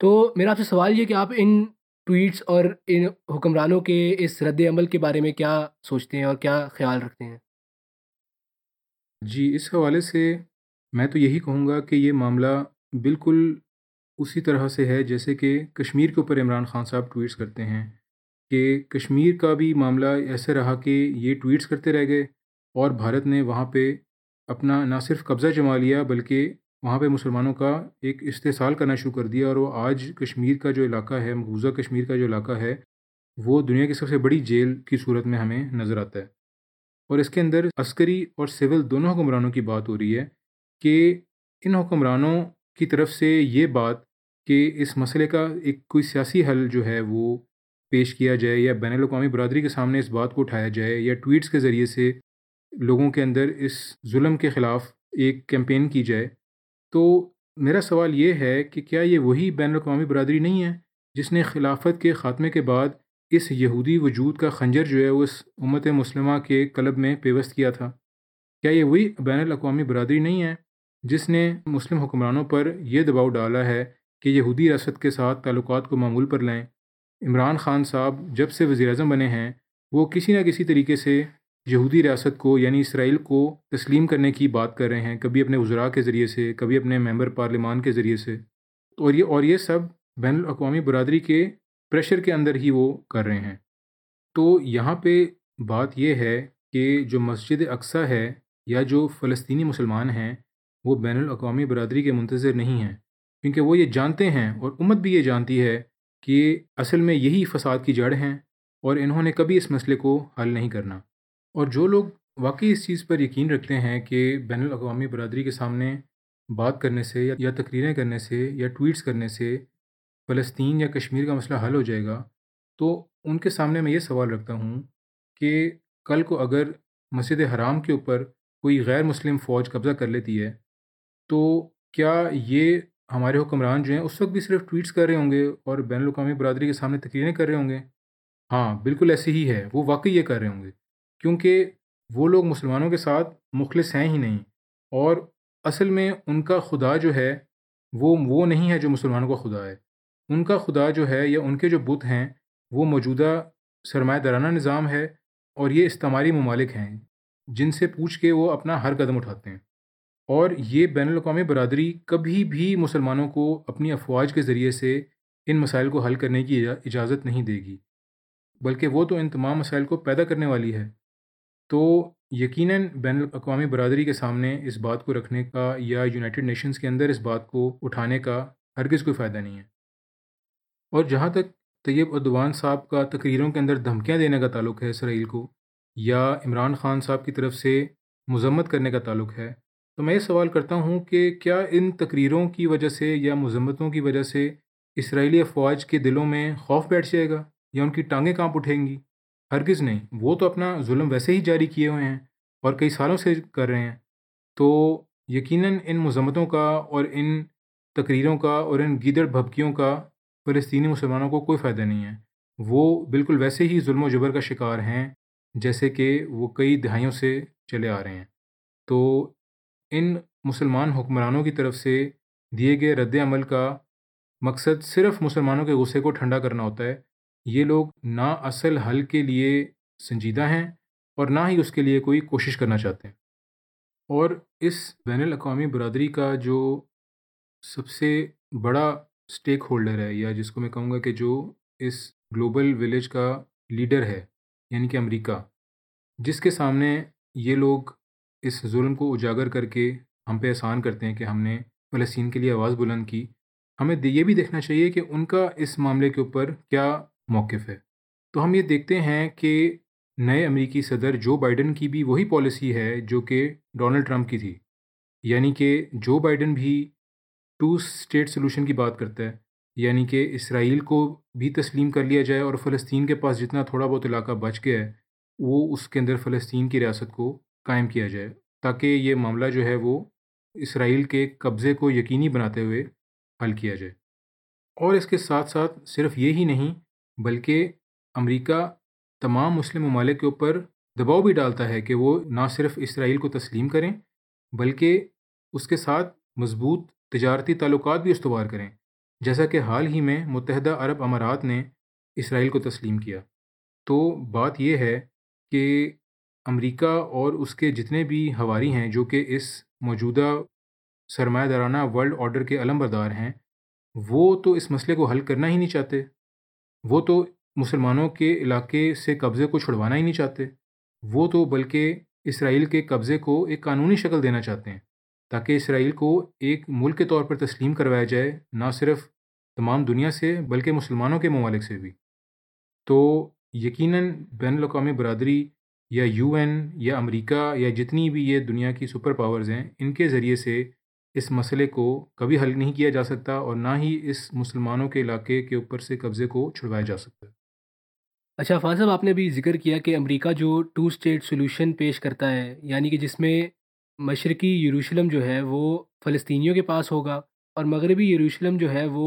تو میرا آپ سے سوال یہ کہ آپ ان ٹویٹس اور ان حکمرانوں کے اس رد عمل کے بارے میں کیا سوچتے ہیں اور کیا خیال رکھتے ہیں؟ جی اس حوالے سے میں تو یہی کہوں گا کہ یہ معاملہ بالکل اسی طرح سے ہے جیسے کہ کشمیر کے اوپر عمران خان صاحب ٹویٹس کرتے ہیں، کہ کشمیر کا بھی معاملہ ایسے رہا کہ یہ ٹویٹس کرتے رہ گئے اور بھارت نے وہاں پہ اپنا نہ صرف قبضہ جما لیا بلکہ وہاں پہ مسلمانوں کا ایک استحصال کرنا شروع کر دیا، اور وہ آج کشمیر کا جو علاقہ ہے، مقبوضہ کشمیر کا جو علاقہ ہے، وہ دنیا کی سب سے بڑی جیل کی صورت میں ہمیں نظر آتا ہے۔ اور اس کے اندر عسکری اور سول دونوں حکمرانوں کی بات ہو رہی ہے کہ ان حکمرانوں کی طرف سے یہ بات کہ اس مسئلے کا ایک کوئی سیاسی حل جو ہے وہ پیش کیا جائے، یا بین الاقوامی برادری کے سامنے اس بات کو اٹھایا جائے، یا ٹویٹس کے ذریعے سے لوگوں کے اندر اس ظلم کے خلاف ایک کیمپین کی جائے، تو میرا سوال یہ ہے کہ کیا یہ وہی بین الاقوامی برادری نہیں ہے جس نے خلافت کے خاتمے کے بعد اس یہودی وجود کا خنجر جو ہے اس امت مسلمہ کے قلب میں پیوست کیا تھا؟ کیا یہ وہی بین الاقوامی برادری نہیں ہے جس نے مسلم حکمرانوں پر یہ دباؤ ڈالا ہے کہ یہودی ریاست کے ساتھ تعلقات کو معمول پر لائیں؟ عمران خان صاحب جب سے وزیر اعظم بنے ہیں وہ کسی نہ کسی طریقے سے یہودی ریاست کو یعنی اسرائیل کو تسلیم کرنے کی بات کر رہے ہیں، کبھی اپنے وزراء کے ذریعے سے، کبھی اپنے ممبر پارلیمان کے ذریعے سے، اور یہ اور یہ سب بین الاقوامی برادری کے پریشر کے اندر ہی وہ کر رہے ہیں۔ تو یہاں پہ بات یہ ہے کہ جو مسجد اقصی ہے یا جو فلسطینی مسلمان ہیں وہ بین الاقوامی برادری کے منتظر نہیں ہیں، کیونکہ وہ یہ جانتے ہیں اور امت بھی یہ جانتی ہے کہ اصل میں یہی فساد کی جڑ ہیں اور انہوں نے کبھی اس مسئلے کو حل نہیں کرنا۔ اور جو لوگ واقعی اس چیز پر یقین رکھتے ہیں کہ بین الاقوامی برادری کے سامنے بات کرنے سے یا تقریریں کرنے سے یا ٹویٹس کرنے سے فلسطین یا کشمیر کا مسئلہ حل ہو جائے گا، تو ان کے سامنے میں یہ سوال رکھتا ہوں کہ کل کو اگر مسجد حرام کے اوپر کوئی غیر مسلم فوج قبضہ کر لیتی ہے تو کیا یہ ہمارے حکمران جو ہیں اس وقت بھی صرف ٹویٹس کر رہے ہوں گے اور بین الاقوامی برادری کے سامنے تقریریں کر رہے ہوں گے؟ ہاں بالکل ایسے ہی ہے، وہ واقعی یہ کر رہے ہوں گے، کیونکہ وہ لوگ مسلمانوں کے ساتھ مخلص ہیں ہی نہیں، اور اصل میں ان کا خدا جو ہے وہ وہ نہیں ہے جو مسلمانوں کا خدا ہے۔ ان کا خدا جو ہے یا ان کے جو بت ہیں وہ موجودہ سرمایہ دارانہ نظام ہے، اور یہ استعماری ممالک ہیں جن سے پوچھ کے وہ اپنا ہر قدم اٹھاتے ہیں، اور یہ بین الاقوامی برادری کبھی بھی مسلمانوں کو اپنی افواج کے ذریعے سے ان مسائل کو حل کرنے کی اجازت نہیں دے گی، بلکہ وہ تو ان تمام مسائل کو پیدا کرنے والی ہے۔ تو یقیناً بین الاقوامی برادری کے سامنے اس بات کو رکھنے کا یا یونائٹڈ نیشنز کے اندر اس بات کو اٹھانے کا ہرگز کوئی فائدہ نہیں ہے۔ اور جہاں تک طیب اردوان صاحب کا تقریروں کے اندر دھمکیاں دینے کا تعلق ہے اسرائیل کو، یا عمران خان صاحب کی طرف سے مذمت کرنے کا تعلق ہے، تو میں یہ سوال کرتا ہوں کہ کیا ان تقریروں کی وجہ سے یا مذمتوں کی وجہ سے اسرائیلی افواج کے دلوں میں خوف بیٹھ جائے گا یا ان کی ٹانگیں کانپ اٹھیں گی؟ ہرگز نہیں، وہ تو اپنا ظلم ویسے ہی جاری کیے ہوئے ہیں اور کئی سالوں سے کر رہے ہیں۔ تو یقیناً ان مذمتوں کا اور ان تقریروں کا اور ان گیدڑ بھبکیوں کا فلسطینی مسلمانوں کو کوئی فائدہ نہیں ہے، وہ بالکل ویسے ہی ظلم و جبر کا شکار ہیں جیسے کہ وہ کئی دہائیوں سے چلے آ رہے ہیں۔ تو ان مسلمان حکمرانوں کی طرف سے دیے گئے رد عمل کا مقصد صرف مسلمانوں کے غصے کو ٹھنڈا کرنا ہوتا ہے۔ یہ لوگ نہ اصل حل کے لیے سنجیدہ ہیں اور نہ ہی اس کے لیے کوئی کوشش کرنا چاہتے ہیں۔ اور اس بین الاقوامی برادری کا جو سب سے بڑا اسٹیک ہولڈر ہے، یا جس کو میں کہوں گا کہ جو اس گلوبل ولیج کا لیڈر ہے، یعنی کہ امریکہ، جس کے سامنے یہ لوگ اس ظلم کو اجاگر کر کے ہم پہ احسان کرتے ہیں کہ ہم نے فلسطین کے لیے آواز بلند کی، ہمیں یہ بھی دیکھنا چاہیے کہ ان کا اس معاملے کے اوپر کیا موقف ہے۔ تو ہم یہ دیکھتے ہیں کہ نئے امریکی صدر جو بائیڈن کی بھی وہی پالیسی ہے جو کہ ڈونلڈ ٹرمپ کی تھی، یعنی کہ جو بائیڈن بھی ٹو اسٹیٹ سلوشن کی بات کرتا ہے، یعنی کہ اسرائیل کو بھی تسلیم کر لیا جائے اور فلسطین کے پاس جتنا تھوڑا بہت علاقہ بچ گیا ہے وہ اس کے اندر فلسطین کی ریاست کو قائم کیا جائے، تاکہ یہ معاملہ جو ہے وہ اسرائیل کے قبضے کو یقینی بناتے ہوئے حل کیا جائے۔ اور اس کے ساتھ ساتھ صرف یہ ہی نہیں بلکہ امریکہ تمام مسلم ممالک کے اوپر دباؤ بھی ڈالتا ہے کہ وہ نہ صرف اسرائیل کو تسلیم کریں بلکہ اس کے ساتھ مضبوط تجارتی تعلقات بھی استوار کریں، جیسا کہ حال ہی میں متحدہ عرب امارات نے اسرائیل کو تسلیم کیا۔ تو بات یہ ہے کہ امریکہ اور اس کے جتنے بھی ہواری ہیں جو کہ اس موجودہ سرمایہ دارانہ ورلڈ آرڈر کے علم بردار ہیں، وہ تو اس مسئلے کو حل کرنا ہی نہیں چاہتے، وہ تو مسلمانوں کے علاقے سے قبضے کو چھڑوانا ہی نہیں چاہتے، وہ تو بلکہ اسرائیل کے قبضے کو ایک قانونی شکل دینا چاہتے ہیں تاکہ اسرائیل کو ایک ملک کے طور پر تسلیم کروایا جائے، نہ صرف تمام دنیا سے بلکہ مسلمانوں کے ممالک سے بھی۔ تو یقیناً بین الاقوامی برادری یا یو این یا امریکہ یا جتنی بھی یہ دنیا کی سپر پاورز ہیں، ان کے ذریعے سے اس مسئلے کو کبھی حل نہیں کیا جا سکتا اور نہ ہی اس مسلمانوں کے علاقے کے اوپر سے قبضے کو چھڑوایا جا سکتا۔ اچھا عفان صاحب، آپ نے بھی ذکر کیا کہ امریکہ جو ٹو اسٹیٹ سولوشن پیش کرتا ہے، یعنی کہ جس میں مشرقی یروشلم جو ہے وہ فلسطینیوں کے پاس ہوگا اور مغربی یروشلم جو ہے وہ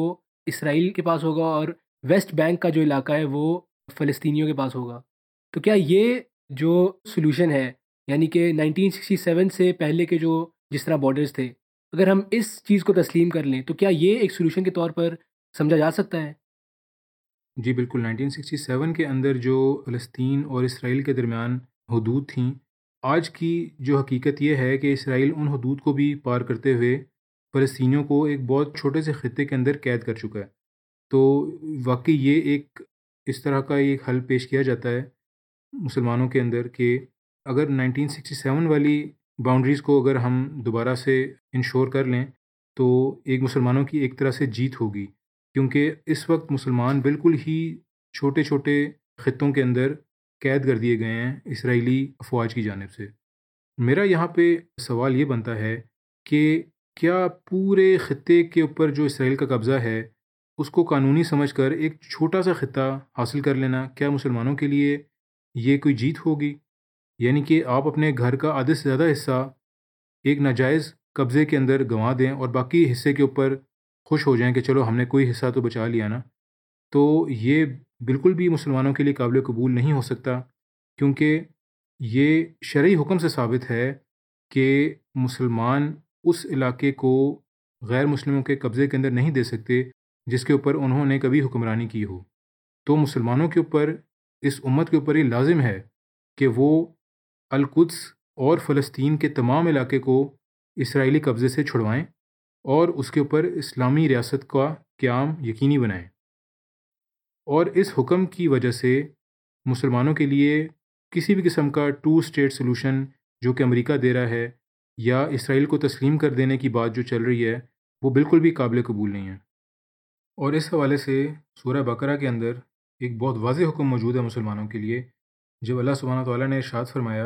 اسرائیل کے پاس ہوگا اور ویسٹ بینک کا جو علاقہ ہے وہ فلسطینیوں کے پاس ہوگا، تو کیا یہ جو سولوشن ہے یعنی کہ نائنٹین سکسٹی سیون سے پہلے کے جو جس طرح بارڈرز تھے، اگر ہم اس چیز کو تسلیم کر لیں تو کیا یہ ایک سولوشن کے طور پر سمجھا جا سکتا ہے؟ جی بالکل، نائنٹین سکسٹی سیون کے اندر جو فلسطین اور اسرائیل کے درمیان حدود تھیں، آج کی جو حقیقت یہ ہے کہ اسرائیل ان حدود کو بھی پار کرتے ہوئے فلسطینیوں کو ایک بہت چھوٹے سے خطے کے اندر قید کر چکا ہے. تو واقعی یہ ایک اس طرح کا ایک حل پیش کیا جاتا ہے مسلمانوں کے اندر کہ اگر نائنٹین سکسٹی سیون والی باؤنڈریز کو اگر ہم دوبارہ سے انشور کر لیں تو ایک مسلمانوں کی ایک طرح سے جیت ہوگی، کیونکہ اس وقت مسلمان بالکل ہی چھوٹے چھوٹے خطوں کے اندر قید کر دیے گئے ہیں اسرائیلی افواج کی جانب سے. میرا یہاں پہ سوال یہ بنتا ہے کہ کیا پورے خطے کے اوپر جو اسرائیل کا قبضہ ہے اس کو قانونی سمجھ کر ایک چھوٹا سا خطہ حاصل کر لینا، کیا مسلمانوں کے لیے یہ کوئی جیت ہوگی؟ یعنی کہ آپ اپنے گھر کا آدھے سے زیادہ حصہ ایک ناجائز قبضے کے اندر گنوا دیں اور باقی حصے کے اوپر خوش ہو جائیں کہ چلو ہم نے کوئی حصہ تو بچا لیا نا. تو یہ بالکل بھی مسلمانوں کے لیے قابل قبول نہیں ہو سکتا، کیونکہ یہ شرعی حکم سے ثابت ہے کہ مسلمان اس علاقے کو غیر مسلموں کے قبضے کے اندر نہیں دے سکتے جس کے اوپر انہوں نے کبھی حکمرانی کی ہو. تو مسلمانوں کے اوپر، اس امت کے اوپر یہ لازم ہے کہ وہ القدس اور فلسطین کے تمام علاقے کو اسرائیلی قبضے سے چھڑوائیں اور اس کے اوپر اسلامی ریاست کا قیام یقینی بنائیں. اور اس حکم کی وجہ سے مسلمانوں کے لیے کسی بھی قسم کا ٹو اسٹیٹ سلوشن جو کہ امریکہ دے رہا ہے یا اسرائیل کو تسلیم کر دینے کی بات جو چل رہی ہے، وہ بالکل بھی قابل قبول نہیں ہے. اور اس حوالے سے سورہ بقرہ کے اندر ایک بہت واضح حکم موجود ہے مسلمانوں کے لیے، جب اللہ سبحانہ تعالیٰ نے ارشاد فرمایا،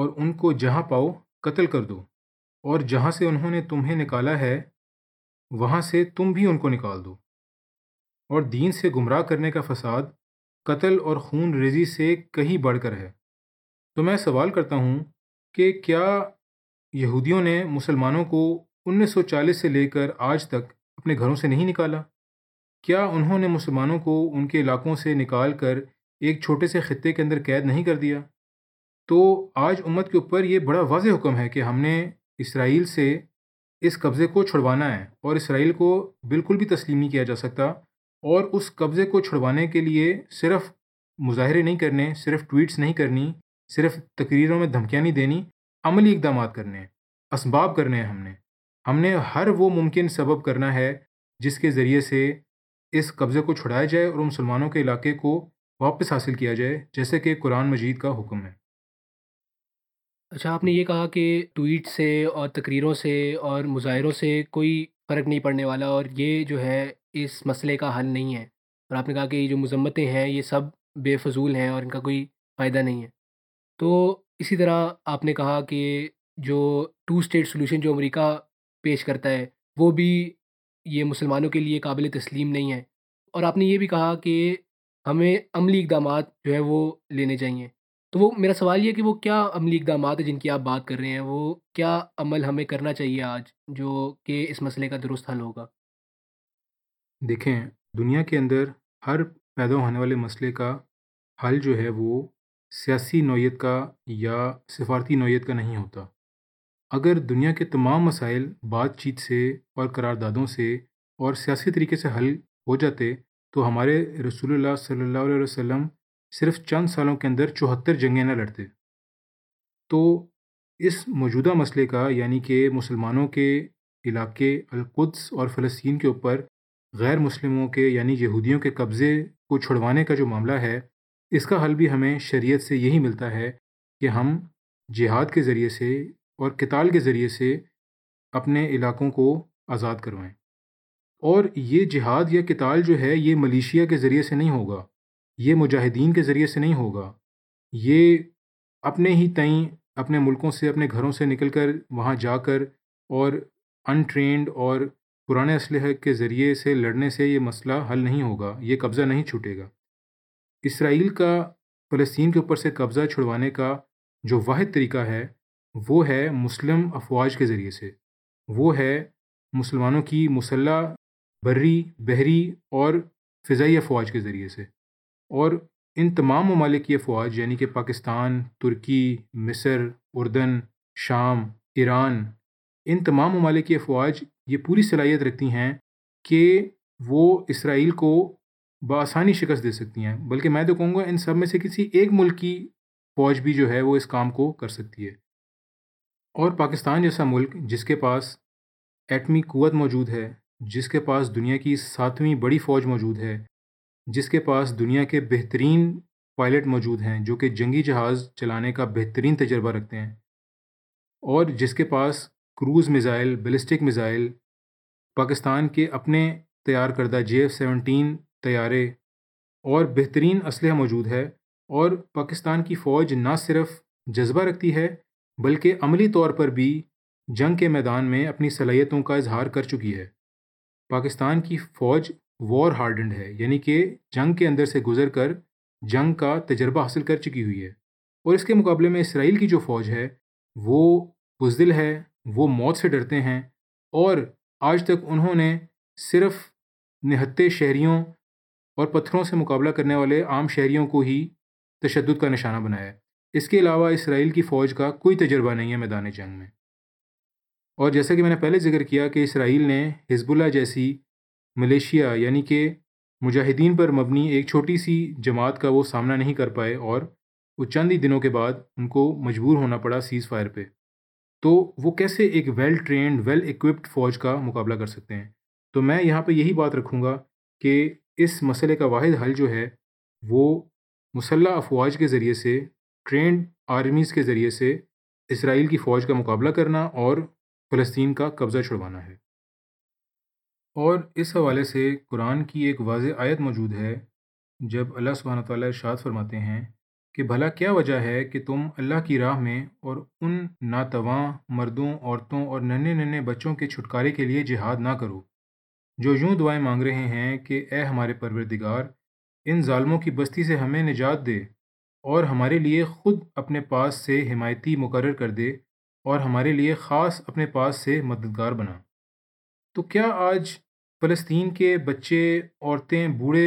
اور ان کو جہاں پاؤ قتل کر دو اور جہاں سے انہوں نے تمہیں نکالا ہے وہاں سے تم بھی ان کو نکال دو، اور دین سے گمراہ کرنے کا فساد قتل اور خون ریزی سے کہیں بڑھ کر ہے. تو میں سوال کرتا ہوں کہ کیا یہودیوں نے مسلمانوں کو انیس سو چالیس سے لے کر آج تک اپنے گھروں سے نہیں نکالا؟ کیا انہوں نے مسلمانوں کو ان کے علاقوں سے نکال کر ایک چھوٹے سے خطے کے اندر قید نہیں کر دیا؟ تو آج امت کے اوپر یہ بڑا واضح حکم ہے کہ ہم نے اسرائیل سے اس قبضے کو چھڑوانا ہے، اور اسرائیل کو بالکل بھی تسلیم نہیں کیا جا سکتا. اور اس قبضے کو چھڑوانے کے لیے صرف مظاہرے نہیں کرنے، صرف ٹویٹس نہیں کرنی، صرف تقریروں میں دھمکیاں نہیں دینی، عملی اقدامات کرنے، اسباب کرنے ہیں. ہم نے ہم نے ہر وہ ممکن سبب کرنا ہے جس کے ذریعے سے اس قبضے کو چھڑایا جائے اور مسلمانوں کے علاقے کو واپس حاصل کیا جائے، جیسے کہ قرآن مجید کا حکم ہے. اچھا، آپ نے یہ کہا کہ ٹویٹ سے اور تقریروں سے اور مظاہروں سے کوئی فرق نہیں پڑنے والا اور یہ جو ہے اس مسئلے کا حل نہیں ہے، اور آپ نے کہا کہ یہ جو مذمتیں ہیں یہ سب بے فضول ہیں اور ان کا کوئی فائدہ نہیں ہے. تو اسی طرح آپ نے کہا کہ جو ٹو اسٹیٹ سولوشن جو امریکہ پیش کرتا ہے وہ بھی یہ مسلمانوں کے لیے قابل تسلیم نہیں ہے، اور آپ نے یہ بھی کہا کہ ہمیں عملی اقدامات جو ہے وہ لینے چاہیے. تو وہ میرا سوال یہ کہ وہ کیا عملی اقدامات ہیں جن کی آپ بات کر رہے ہیں، وہ کیا عمل ہمیں کرنا چاہیے آج جو کہ اس مسئلے کا درست حل ہوگا؟ دیکھیں، دنیا کے اندر ہر پیدا ہونے والے مسئلے کا حل جو ہے وہ سیاسی نوعیت کا یا سفارتی نوعیت کا نہیں ہوتا. اگر دنیا کے تمام مسائل بات چیت سے اور قراردادوں سے اور سیاسی طریقے سے حل ہو جاتے تو ہمارے رسول اللہ صلی اللہ علیہ وسلم صرف چند سالوں کے اندر چوہتر جنگیں نہ لڑتے. تو اس موجودہ مسئلے کا، یعنی کہ مسلمانوں کے علاقے القدس اور فلسطین کے اوپر غیر مسلموں کے یعنی یہودیوں کے قبضے کو چھڑوانے کا جو معاملہ ہے، اس کا حل بھی ہمیں شریعت سے یہی ملتا ہے کہ ہم جہاد کے ذریعے سے اور قتال کے ذریعے سے اپنے علاقوں کو آزاد کروائیں. اور یہ جہاد یا قتال جو ہے یہ ملیشیا کے ذریعے سے نہیں ہوگا، یہ مجاہدین کے ذریعے سے نہیں ہوگا، یہ اپنے ہی تئیں اپنے ملکوں سے اپنے گھروں سے نکل کر وہاں جا کر اور انٹرینڈ اور پرانے اسلحے کے ذریعے سے لڑنے سے یہ مسئلہ حل نہیں ہوگا، یہ قبضہ نہیں چھوٹے گا. اسرائیل کا فلسطین کے اوپر سے قبضہ چھڑوانے کا جو واحد طریقہ ہے وہ ہے مسلم افواج کے ذریعے سے، وہ ہے مسلمانوں کی مسلح بری، بحری اور فضائی افواج کے ذریعے سے. اور ان تمام ممالک کی فوج یعنی کہ پاکستان، ترکی، مصر، اردن، شام، ایران، ان تمام ممالک کی فوج یہ پوری صلاحیت رکھتی ہیں کہ وہ اسرائیل کو بآسانی شکست دے سکتی ہیں، بلکہ میں تو کہوں گا ان سب میں سے کسی ایک ملک کی فوج بھی جو ہے وہ اس کام کو کر سکتی ہے۔ اور پاکستان جیسا ملک جس کے پاس ایٹمی قوت موجود ہے، جس کے پاس دنیا کی ساتویں بڑی فوج موجود ہے، جس کے پاس دنیا کے بہترین پائلٹ موجود ہیں جو کہ جنگی جہاز چلانے کا بہترین تجربہ رکھتے ہیں، اور جس کے پاس cruise missile, ballistic missile, Pakistan کے اپنے تیار کردہ جے ایف سیونٹین طیارے اور بہترین اسلحہ موجود ہے، اور پاکستان کی فوج نہ صرف جذبہ رکھتی ہے بلکہ عملی طور پر بھی جنگ کے میدان میں اپنی صلاحیتوں کا اظہار کر چکی ہے۔ پاکستان کی فوج وار ہارڈنڈ ہے، یعنی کہ جنگ کے اندر سے گزر کر جنگ کا تجربہ حاصل کر چکی ہوئی ہے، اور اس کے مقابلے میں اسرائیل کی جو فوج ہے وہ بزدل ہے، وہ موت سے ڈرتے ہیں، اور آج تک انہوں نے صرف نہتے شہریوں اور پتھروں سے مقابلہ کرنے والے عام شہریوں کو ہی تشدد کا نشانہ بنایا ہے۔ اس کے علاوہ اسرائیل کی فوج کا کوئی تجربہ نہیں ہے میدان جنگ میں، اور جیسا کہ میں نے پہلے ذکر کیا کہ اسرائیل نے حزب اللہ جیسی ملیشیا یعنی کہ مجاہدین پر مبنی ایک چھوٹی سی جماعت کا وہ سامنا نہیں کر پائے، اور وہ چند ہی دنوں کے بعد ان کو مجبور ہونا پڑا سیز فائر پہ۔ تو وہ کیسے ایک ویل ٹرینڈ، ویل ایکوپڈ فوج کا مقابلہ کر سکتے ہیں؟ تو میں یہاں پہ یہی بات رکھوں گا کہ اس مسئلے کا واحد حل جو ہے وہ مسلح افواج کے ذریعے سے، ٹرینڈ آرمیز کے ذریعے سے اسرائیل کی فوج کا مقابلہ کرنا اور فلسطین کا قبضہ چھڑوانا ہے۔ اور اس حوالے سے قرآن کی ایک واضح آیت موجود ہے، جب اللہ سبحانہ تعالیٰ ارشاد فرماتے ہیں کہ بھلا کیا وجہ ہے کہ تم اللہ کی راہ میں اور ان ناتواں مردوں، عورتوں اور ننھے ننھے بچوں کے چھٹکارے کے لیے جہاد نہ کرو، جو یوں دعائیں مانگ رہے ہیں کہ اے ہمارے پروردگار، ان ظالموں کی بستی سے ہمیں نجات دے اور ہمارے لیے خود اپنے پاس سے حمایتی مقرر کر دے اور ہمارے لیے خاص اپنے پاس سے مددگار بنا۔ تو کیا آج فلسطین کے بچے، عورتیں، بوڑھے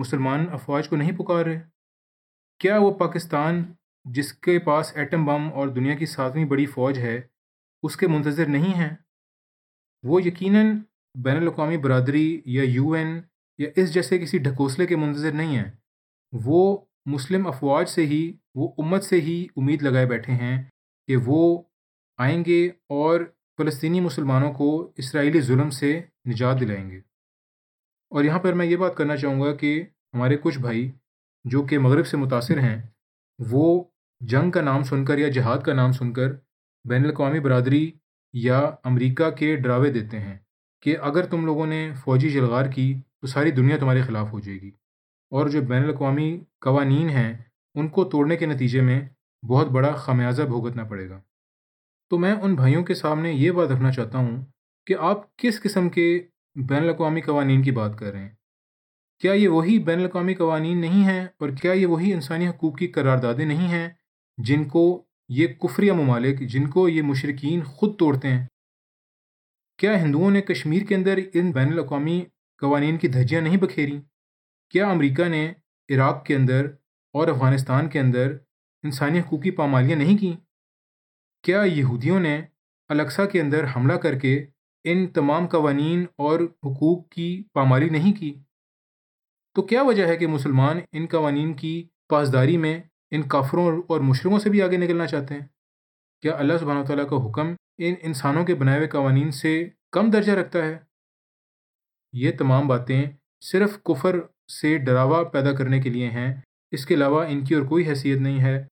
مسلمان افواج کو نہیں پکار رہے؟ کیا وہ پاکستان جس کے پاس ایٹم بم اور دنیا کی ساتویں بڑی فوج ہے اس کے منتظر نہیں ہیں؟ وہ یقیناً بین الاقوامی برادری یا یو این یا اس جیسے کسی ڈھکوسلے کے منتظر نہیں ہیں، وہ مسلم افواج سے ہی، وہ امت سے ہی امید لگائے بیٹھے ہیں کہ وہ آئیں گے اور فلسطینی مسلمانوں کو اسرائیلی ظلم سے نجات دلائیں گے۔ اور یہاں پر میں یہ بات کرنا چاہوں گا کہ ہمارے کچھ بھائی جو کہ مغرب سے متاثر ہیں، وہ جنگ کا نام سن کر یا جہاد کا نام سن کر بین الاقوامی برادری یا امریکہ کے ڈراوے دیتے ہیں کہ اگر تم لوگوں نے فوجی جلغار کی تو ساری دنیا تمہارے خلاف ہو جائے گی، اور جو بین الاقوامی قوانین ہیں ان کو توڑنے کے نتیجے میں بہت بڑا خمیازہ بھگتنا پڑے گا۔ تو میں ان بھائیوں کے سامنے یہ بات رکھنا چاہتا ہوں کہ آپ کس قسم کے بین الاقوامی قوانین کی بات کر رہے ہیں؟ کیا یہ وہی بین الاقوامی قوانین نہیں ہیں، اور کیا یہ وہی انسانی حقوق کی قراردادیں نہیں ہیں جن کو یہ کفریہ ممالک، جن کو یہ مشرکین خود توڑتے ہیں؟ کیا ہندوؤں نے کشمیر کے اندر ان بین الاقوامی قوانین کی دھجیاں نہیں بکھیریں؟ کیا امریکہ نے عراق کے اندر اور افغانستان کے اندر انسانی حقوق کی پامالیاں نہیں کیں؟ کیا یہودیوں نے الاقصی کے اندر حملہ کر کے ان تمام قوانین اور حقوق کی پامالی نہیں کی؟ تو کیا وجہ ہے کہ مسلمان ان قوانین کی پاسداری میں ان کافروں اور مشرکوں سے بھی آگے نکلنا چاہتے ہیں؟ کیا اللہ سبحانہ و تعالیٰ کا حکم ان انسانوں کے بنائے ہوئے قوانین سے کم درجہ رکھتا ہے؟ یہ تمام باتیں صرف کفر سے ڈراوا پیدا کرنے کے لیے ہیں، اس کے علاوہ ان کی اور کوئی حیثیت نہیں ہے۔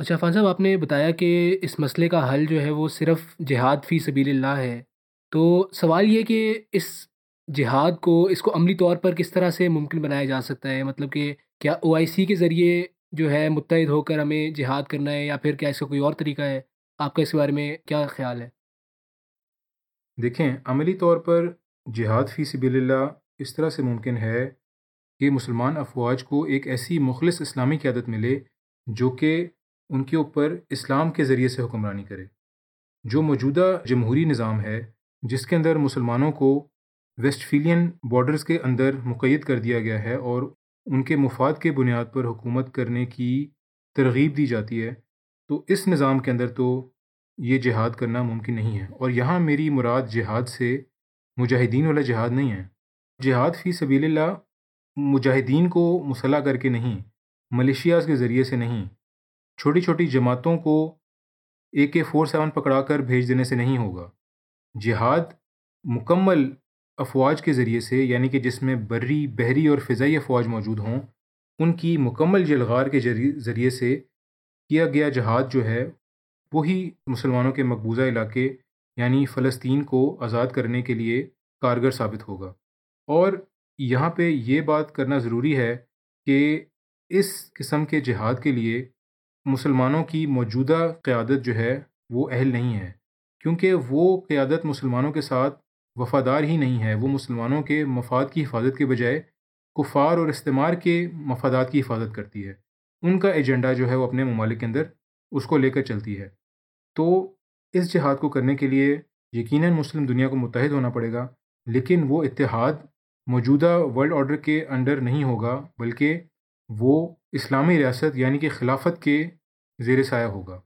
اچھا عفان صاحب، آپ نے بتایا کہ اس مسئلے کا حل جو ہے وہ صرف جہاد فی سبیل اللہ ہے، تو سوال یہ کہ اس جہاد کو، اس کو عملی طور پر کس طرح سے ممکن بنایا جا سکتا ہے؟ مطلب کہ کیا او آئی سی کے ذریعے جو ہے متحد ہو کر ہمیں جہاد کرنا ہے، یا پھر کیا اس کا کوئی اور طریقہ ہے؟ آپ کا اس بارے میں کیا خیال ہے؟ دیکھیں، عملی طور پر جہاد فی سبیل اللہ اس طرح سے ممکن ہے کہ مسلمان افواج کو ایک ایسی مخلص اسلامی قیادت ملے جو کہ ان کے اوپر اسلام کے ذریعے سے حکمرانی کرے۔ جو موجودہ جمہوری نظام ہے جس کے اندر مسلمانوں کو ویسٹ فیلین بارڈرز کے اندر مقید کر دیا گیا ہے اور ان کے مفاد کے بنیاد پر حکومت کرنے کی ترغیب دی جاتی ہے، تو اس نظام کے اندر تو یہ جہاد کرنا ممکن نہیں ہے۔ اور یہاں میری مراد جہاد سے مجاہدین والا جہاد نہیں ہے۔ جہاد فی سبیل اللہ مجاہدین کو مسلح کر کے نہیں، ملیشیاز کے ذریعے سے نہیں، چھوٹی چھوٹی جماعتوں کو اے کے فور سیون پکڑا کر بھیج دینے سے نہیں ہوگا۔ جہاد مکمل افواج کے ذریعے سے، یعنی کہ جس میں بری، بحری اور فضائی افواج موجود ہوں، ان کی مکمل جلغار کے ذریعے سے کیا گیا جہاد جو ہے وہی مسلمانوں کے مقبوضہ علاقے یعنی فلسطین کو آزاد کرنے کے لیے کارگر ثابت ہوگا۔ اور یہاں پہ یہ بات کرنا ضروری ہے کہ اس قسم کے جہاد کے لیے مسلمانوں کی موجودہ قیادت جو ہے وہ اہل نہیں ہے، کیونکہ وہ قیادت مسلمانوں کے ساتھ وفادار ہی نہیں ہے، وہ مسلمانوں کے مفاد کی حفاظت کے بجائے کفار اور استعمار کے مفادات کی حفاظت کرتی ہے۔ ان کا ایجنڈا جو ہے وہ اپنے ممالک کے اندر اس کو لے کر چلتی ہے۔ تو اس جہاد کو کرنے کے لیے یقیناً مسلم دنیا کو متحد ہونا پڑے گا، لیکن وہ اتحاد موجودہ ورلڈ آرڈر کے انڈر نہیں ہوگا، بلکہ وہ اسلامی ریاست یعنی کہ خلافت کے زیر سایہ ہوگا،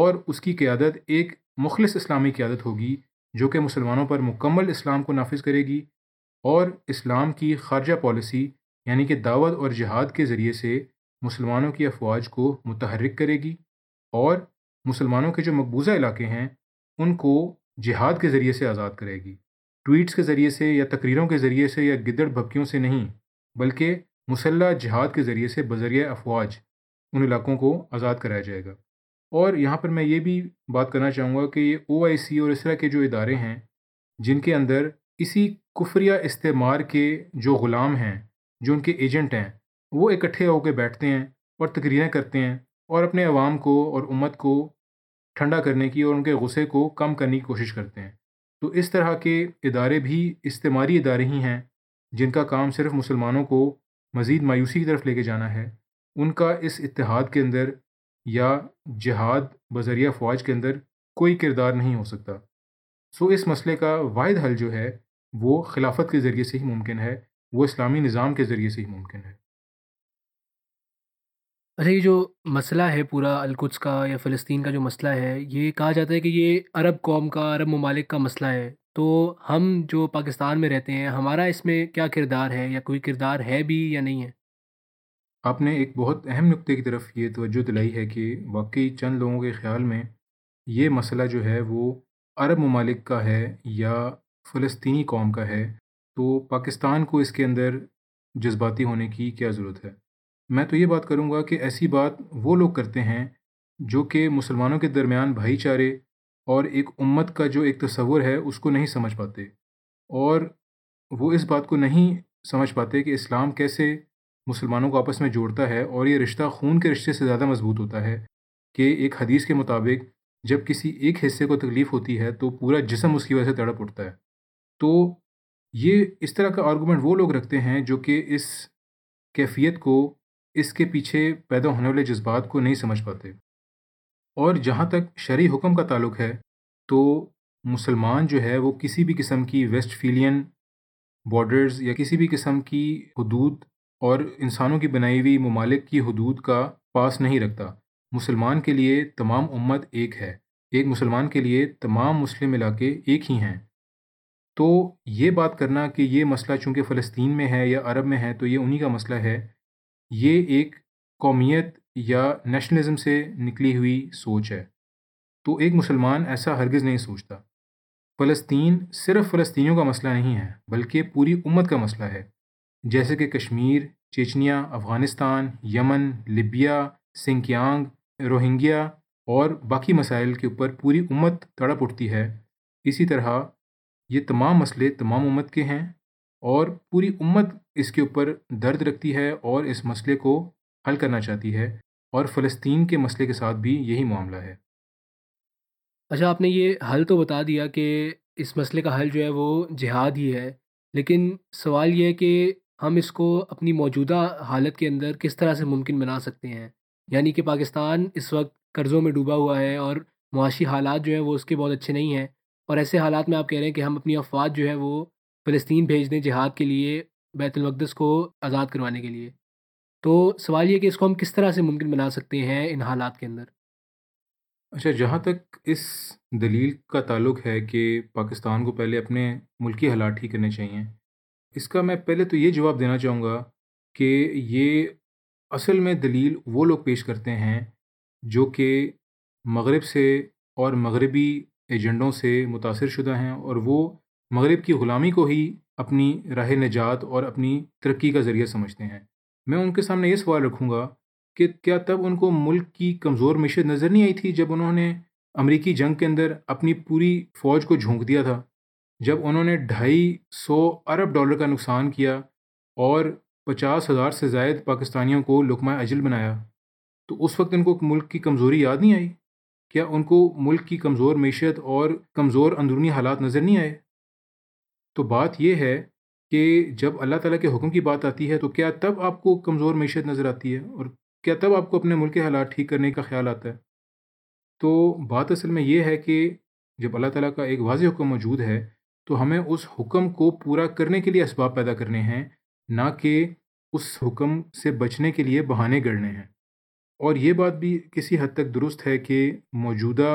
اور اس کی قیادت ایک مخلص اسلامی قیادت ہوگی جو کہ مسلمانوں پر مکمل اسلام کو نافذ کرے گی، اور اسلام کی خارجہ پالیسی یعنی کہ دعوت اور جہاد کے ذریعے سے مسلمانوں کی افواج کو متحرک کرے گی، اور مسلمانوں کے جو مقبوضہ علاقے ہیں ان کو جہاد کے ذریعے سے آزاد کرے گی، ٹویٹس کے ذریعے سے یا تقریروں کے ذریعے سے یا گدڑ بھبکیوں سے نہیں، بلکہ مسلح جہاد کے ذریعے سے بذریعہ افواج ان علاقوں کو آزاد کرایا جائے گا۔ اور یہاں پر میں یہ بھی بات کرنا چاہوں گا کہ یہ او آئی سی اور اس طرح کے جو ادارے ہیں جن کے اندر اسی کفریہ استعمار کے جو غلام ہیں، جو ان کے ایجنٹ ہیں، وہ اکٹھے ہو کے بیٹھتے ہیں اور تقریریں کرتے ہیں اور اپنے عوام کو اور امت کو ٹھنڈا کرنے کی اور ان کے غصے کو کم کرنے کی کوشش کرتے ہیں۔ تو اس طرح کے ادارے بھی استعماری ادارے ہی ہیں جن کا کام صرف مسلمانوں کو مزید مایوسی کی طرف لے کے جانا ہے۔ ان کا اس اتحاد کے اندر یا جہاد بذریعہ فوج کے اندر کوئی کردار نہیں ہو سکتا۔ سو اس مسئلے کا واحد حل جو ہے وہ خلافت کے ذریعے سے ہی ممکن ہے، وہ اسلامی نظام کے ذریعے سے ہی ممکن ہے۔ ارے یہ جو مسئلہ ہے پورا القدس کا یا فلسطین کا جو مسئلہ ہے، یہ کہا جاتا ہے کہ یہ عرب قوم کا، عرب ممالک کا مسئلہ ہے، تو ہم جو پاکستان میں رہتے ہیں ہمارا اس میں کیا کردار ہے، یا کوئی کردار ہے بھی یا نہیں ہے؟ آپ نے ایک بہت اہم نقطے کی طرف یہ توجہ دلائی ہے کہ واقعی چند لوگوں کے خیال میں یہ مسئلہ جو ہے وہ عرب ممالک کا ہے یا فلسطینی قوم کا ہے، تو پاکستان کو اس کے اندر جذباتی ہونے کی کیا ضرورت ہے؟ میں تو یہ بات کروں گا کہ ایسی بات وہ لوگ کرتے ہیں جو کہ مسلمانوں کے درمیان بھائی چارے اور ایک امت کا جو ایک تصور ہے اس کو نہیں سمجھ پاتے، اور وہ اس بات کو نہیں سمجھ پاتے کہ اسلام کیسے مسلمانوں کو آپس میں جوڑتا ہے، اور یہ رشتہ خون کے رشتے سے زیادہ مضبوط ہوتا ہے کہ ایک حدیث کے مطابق جب کسی ایک حصے کو تکلیف ہوتی ہے تو پورا جسم اس کی وجہ سے تڑپ اٹھتا ہے۔ تو یہ اس طرح کا آرگومنٹ وہ لوگ رکھتے ہیں جو کہ اس کیفیت کو، اس کے پیچھے پیدا ہونے والے جذبات کو نہیں سمجھ پاتے۔ اور جہاں تک شرعی حکم کا تعلق ہے تو مسلمان جو ہے وہ کسی بھی قسم کی ویسٹ فیلین بارڈرز یا کسی بھی قسم کی حدود اور انسانوں کی بنائی ہوئی ممالک کی حدود کا پاس نہیں رکھتا۔ مسلمان کے لیے تمام امت ایک ہے، ایک مسلمان کے لیے تمام مسلم علاقے ایک ہی ہیں۔ تو یہ بات کرنا کہ یہ مسئلہ چونکہ فلسطین میں ہے یا عرب میں ہے تو یہ انہی کا مسئلہ ہے، یہ ایک قومیت یا نیشنلزم سے نکلی ہوئی سوچ ہے۔ تو ایک مسلمان ایسا ہرگز نہیں سوچتا۔ فلسطین صرف فلسطینیوں کا مسئلہ نہیں ہے بلکہ پوری امت کا مسئلہ ہے، جیسے کہ Kashmir, Chechnya, Afghanistan, Yemen, Libya, Xinjiang, Rohingya اور باقی مسائل کے اوپر پوری امت تڑپ اٹھتی ہے۔ اسی طرح یہ تمام مسئلے تمام امت کے ہیں، اور پوری امت اس کے اوپر درد رکھتی ہے اور اس مسئلے کو حل کرنا چاہتی ہے، اور فلسطین کے مسئلے کے ساتھ بھی یہی معاملہ ہے۔ اچھا، آپ نے یہ حل تو بتا دیا کہ اس مسئلے کا حل جو ہے وہ جہاد ہی ہے، لیکن سوال یہ ہے کہ ہم اس کو اپنی موجودہ حالت کے اندر کس طرح سے ممکن بنا سکتے ہیں؟ یعنی کہ پاکستان اس وقت قرضوں میں ڈوبا ہوا ہے اور معاشی حالات جو ہیں وہ اس کے بہت اچھے نہیں ہیں، اور ایسے حالات میں آپ کہہ رہے ہیں کہ ہم اپنی افواج جو ہے وہ فلسطین بھیج دیں جہاد کے لیے، بیت المقدس کو آزاد کروانے کے لیے، تو سوال یہ کہ اس کو ہم کس طرح سے ممکن بنا سکتے ہیں ان حالات کے اندر؟ اچھا، جہاں تک اس دلیل کا تعلق ہے کہ پاکستان کو پہلے اپنے ملکی حالات ٹھیک کرنے چاہیے، اس کا میں پہلے تو یہ جواب دینا چاہوں گا کہ یہ اصل میں دلیل وہ لوگ پیش کرتے ہیں جو کہ مغرب سے اور مغربی ایجنڈوں سے متاثر شدہ ہیں، اور وہ مغرب کی غلامی کو ہی اپنی راہ نجات اور اپنی ترقی کا ذریعہ سمجھتے ہیں۔ میں ان کے سامنے یہ سوال رکھوں گا کہ کیا تب ان کو ملک کی کمزور معیشت نظر نہیں آئی تھی جب انہوں نے امریکی جنگ کے اندر اپنی پوری فوج کو جھونک دیا تھا، جب انہوں نے ڈھائی سو ارب ڈالر کا نقصان کیا اور پچاس ہزار سے زائد پاکستانیوں کو لقمہ اجل بنایا؟ تو اس وقت ان کو ملک کی کمزوری یاد نہیں آئی؟ کیا ان کو ملک کی کمزور معیشت اور کمزور اندرونی حالات نظر نہیں آئے؟ تو بات یہ ہے کہ جب اللہ تعالیٰ کے حکم کی بات آتی ہے تو کیا تب آپ کو کمزور معیشت نظر آتی ہے، اور کیا تب آپ کو اپنے ملک کے حالات ٹھیک کرنے کا خیال آتا ہے؟ تو بات اصل میں یہ ہے کہ جب اللہ تعالیٰ کا ایک واضح حکم موجود ہے تو ہمیں اس حکم کو پورا کرنے کے لیے اسباب پیدا کرنے ہیں، نہ کہ اس حکم سے بچنے کے لیے بہانے گڑنے ہیں۔ اور یہ بات بھی کسی حد تک درست ہے کہ موجودہ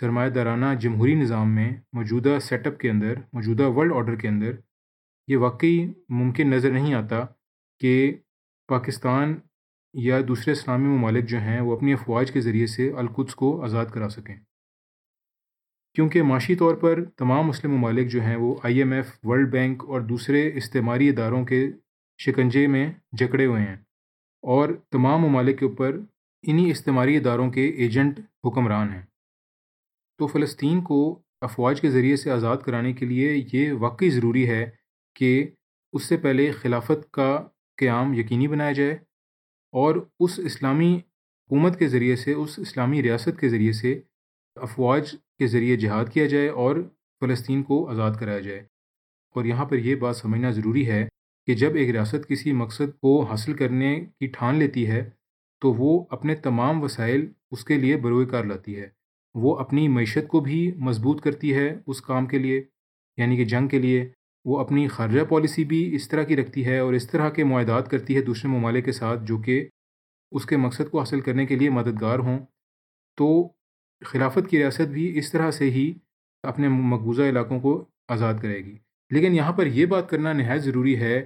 سرمایہ دارانہ جمہوری نظام میں، موجودہ سیٹ اپ کے اندر، موجودہ ورلڈ آرڈر کے اندر یہ واقعی ممکن نظر نہیں آتا کہ پاکستان یا دوسرے اسلامی ممالک جو ہیں وہ اپنی افواج کے ذریعے سے القدس کو آزاد کرا سکیں، کیونکہ معاشی طور پر تمام مسلم ممالک جو ہیں وہ I M F, world bank اور دوسرے استعماری اداروں کے شکنجے میں جکڑے ہوئے ہیں، اور تمام ممالک کے اوپر انہی استعماری اداروں کے ایجنٹ حکمران ہیں۔ تو فلسطین کو افواج کے ذریعے سے آزاد کرانے کے لیے یہ واقعی ضروری ہے کہ اس سے پہلے خلافت کا قیام یقینی بنایا جائے، اور اس اسلامی حکومت کے ذریعے سے، اس اسلامی ریاست کے ذریعے سے افواج کے ذریعے جہاد کیا جائے اور فلسطین کو آزاد کرایا جائے۔ اور یہاں پر یہ بات سمجھنا ضروری ہے کہ جب ایک ریاست کسی مقصد کو حاصل کرنے کی ٹھان لیتی ہے تو وہ اپنے تمام وسائل اس کے لیے بروئے کار لاتی ہے، وہ اپنی معیشت کو بھی مضبوط کرتی ہے اس کام کے لیے، یعنی کہ جنگ کے لیے، وہ اپنی خارجہ پالیسی بھی اس طرح کی رکھتی ہے اور اس طرح کے معاہدات کرتی ہے دوسرے ممالک کے ساتھ جو کہ اس کے مقصد کو حاصل کرنے کے لیے مددگار ہوں۔ تو خلافت کی ریاست بھی اس طرح سے ہی اپنے مقبوضہ علاقوں کو آزاد کرے گی۔ لیکن یہاں پر یہ بات کرنا نہایت ضروری ہے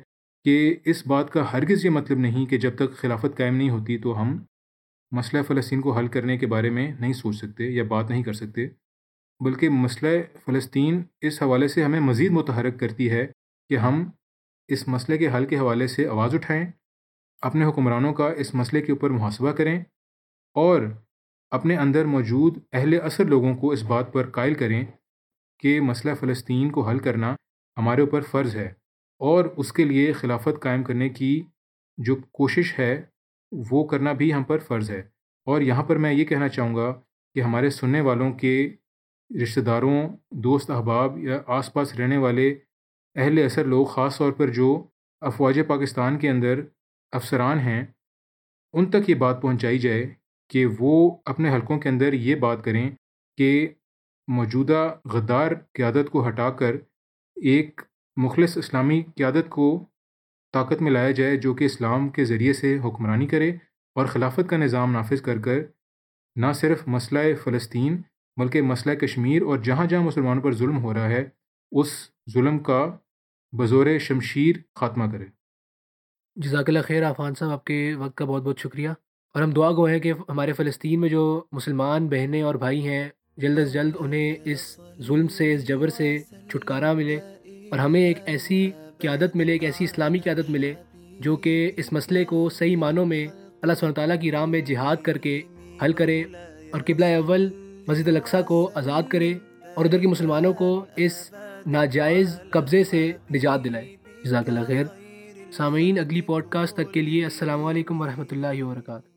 کہ اس بات کا ہرگز یہ مطلب نہیں کہ جب تک خلافت قائم نہیں ہوتی تو ہم مسئلہ فلسطین کو حل کرنے کے بارے میں نہیں سوچ سکتے یا بات نہیں کر سکتے، بلکہ مسئلہ فلسطین اس حوالے سے ہمیں مزید متحرک کرتی ہے کہ ہم اس مسئلے کے حل کے حوالے سے آواز اٹھائیں، اپنے حکمرانوں کا اس مسئلے کے اوپر محاسبہ کریں اور اپنے اندر موجود اہل اثر لوگوں کو اس بات پر قائل کریں کہ مسئلہ فلسطین کو حل کرنا ہمارے اوپر فرض ہے، اور اس کے لیے خلافت قائم کرنے کی جو کوشش ہے وہ کرنا بھی ہم پر فرض ہے۔ اور یہاں پر میں یہ کہنا چاہوں گا کہ ہمارے سننے والوں کے رشتہ داروں، دوست احباب یا آس پاس رہنے والے اہل اثر لوگ، خاص طور پر جو افواج پاکستان کے اندر افسران ہیں، ان تک یہ بات پہنچائی جائے کہ وہ اپنے حلقوں کے اندر یہ بات کریں کہ موجودہ غدار قیادت کو ہٹا کر ایک مخلص اسلامی قیادت کو طاقت میں لایا جائے جو کہ اسلام کے ذریعے سے حکمرانی کرے، اور خلافت کا نظام نافذ کر کر نہ صرف مسئلہ فلسطین بلکہ مسئلہ کشمیر اور جہاں جہاں مسلمانوں پر ظلم ہو رہا ہے اس ظلم کا بزور شمشیر خاتمہ کرے۔ جزاک اللہ خیر عفان صاحب، آپ کے وقت کا بہت بہت شکریہ، اور ہم دعا گو ہیں کہ ہمارے فلسطین میں جو مسلمان بہنیں اور بھائی ہیں جلد از جلد انہیں اس ظلم سے، اس جبر سے چھٹکارا ملے، اور ہمیں ایک ایسی قیادت ملے، ایک ایسی اسلامی قیادت ملے جو کہ اس مسئلے کو صحیح معنوں میں اللہ سبحانہ تعالیٰ کی راہ میں جہاد کر کے حل کرے، اور قبلہ اول مسجد الاقصیٰ کو آزاد کرے، اور ادھر کے مسلمانوں کو اس ناجائز قبضے سے نجات دلائے۔ جزاک اللہ خیر۔ سامعین، اگلی پوڈ کاسٹ تک کے لیے السلام علیکم ورحمۃ اللہ وبرکاتہ۔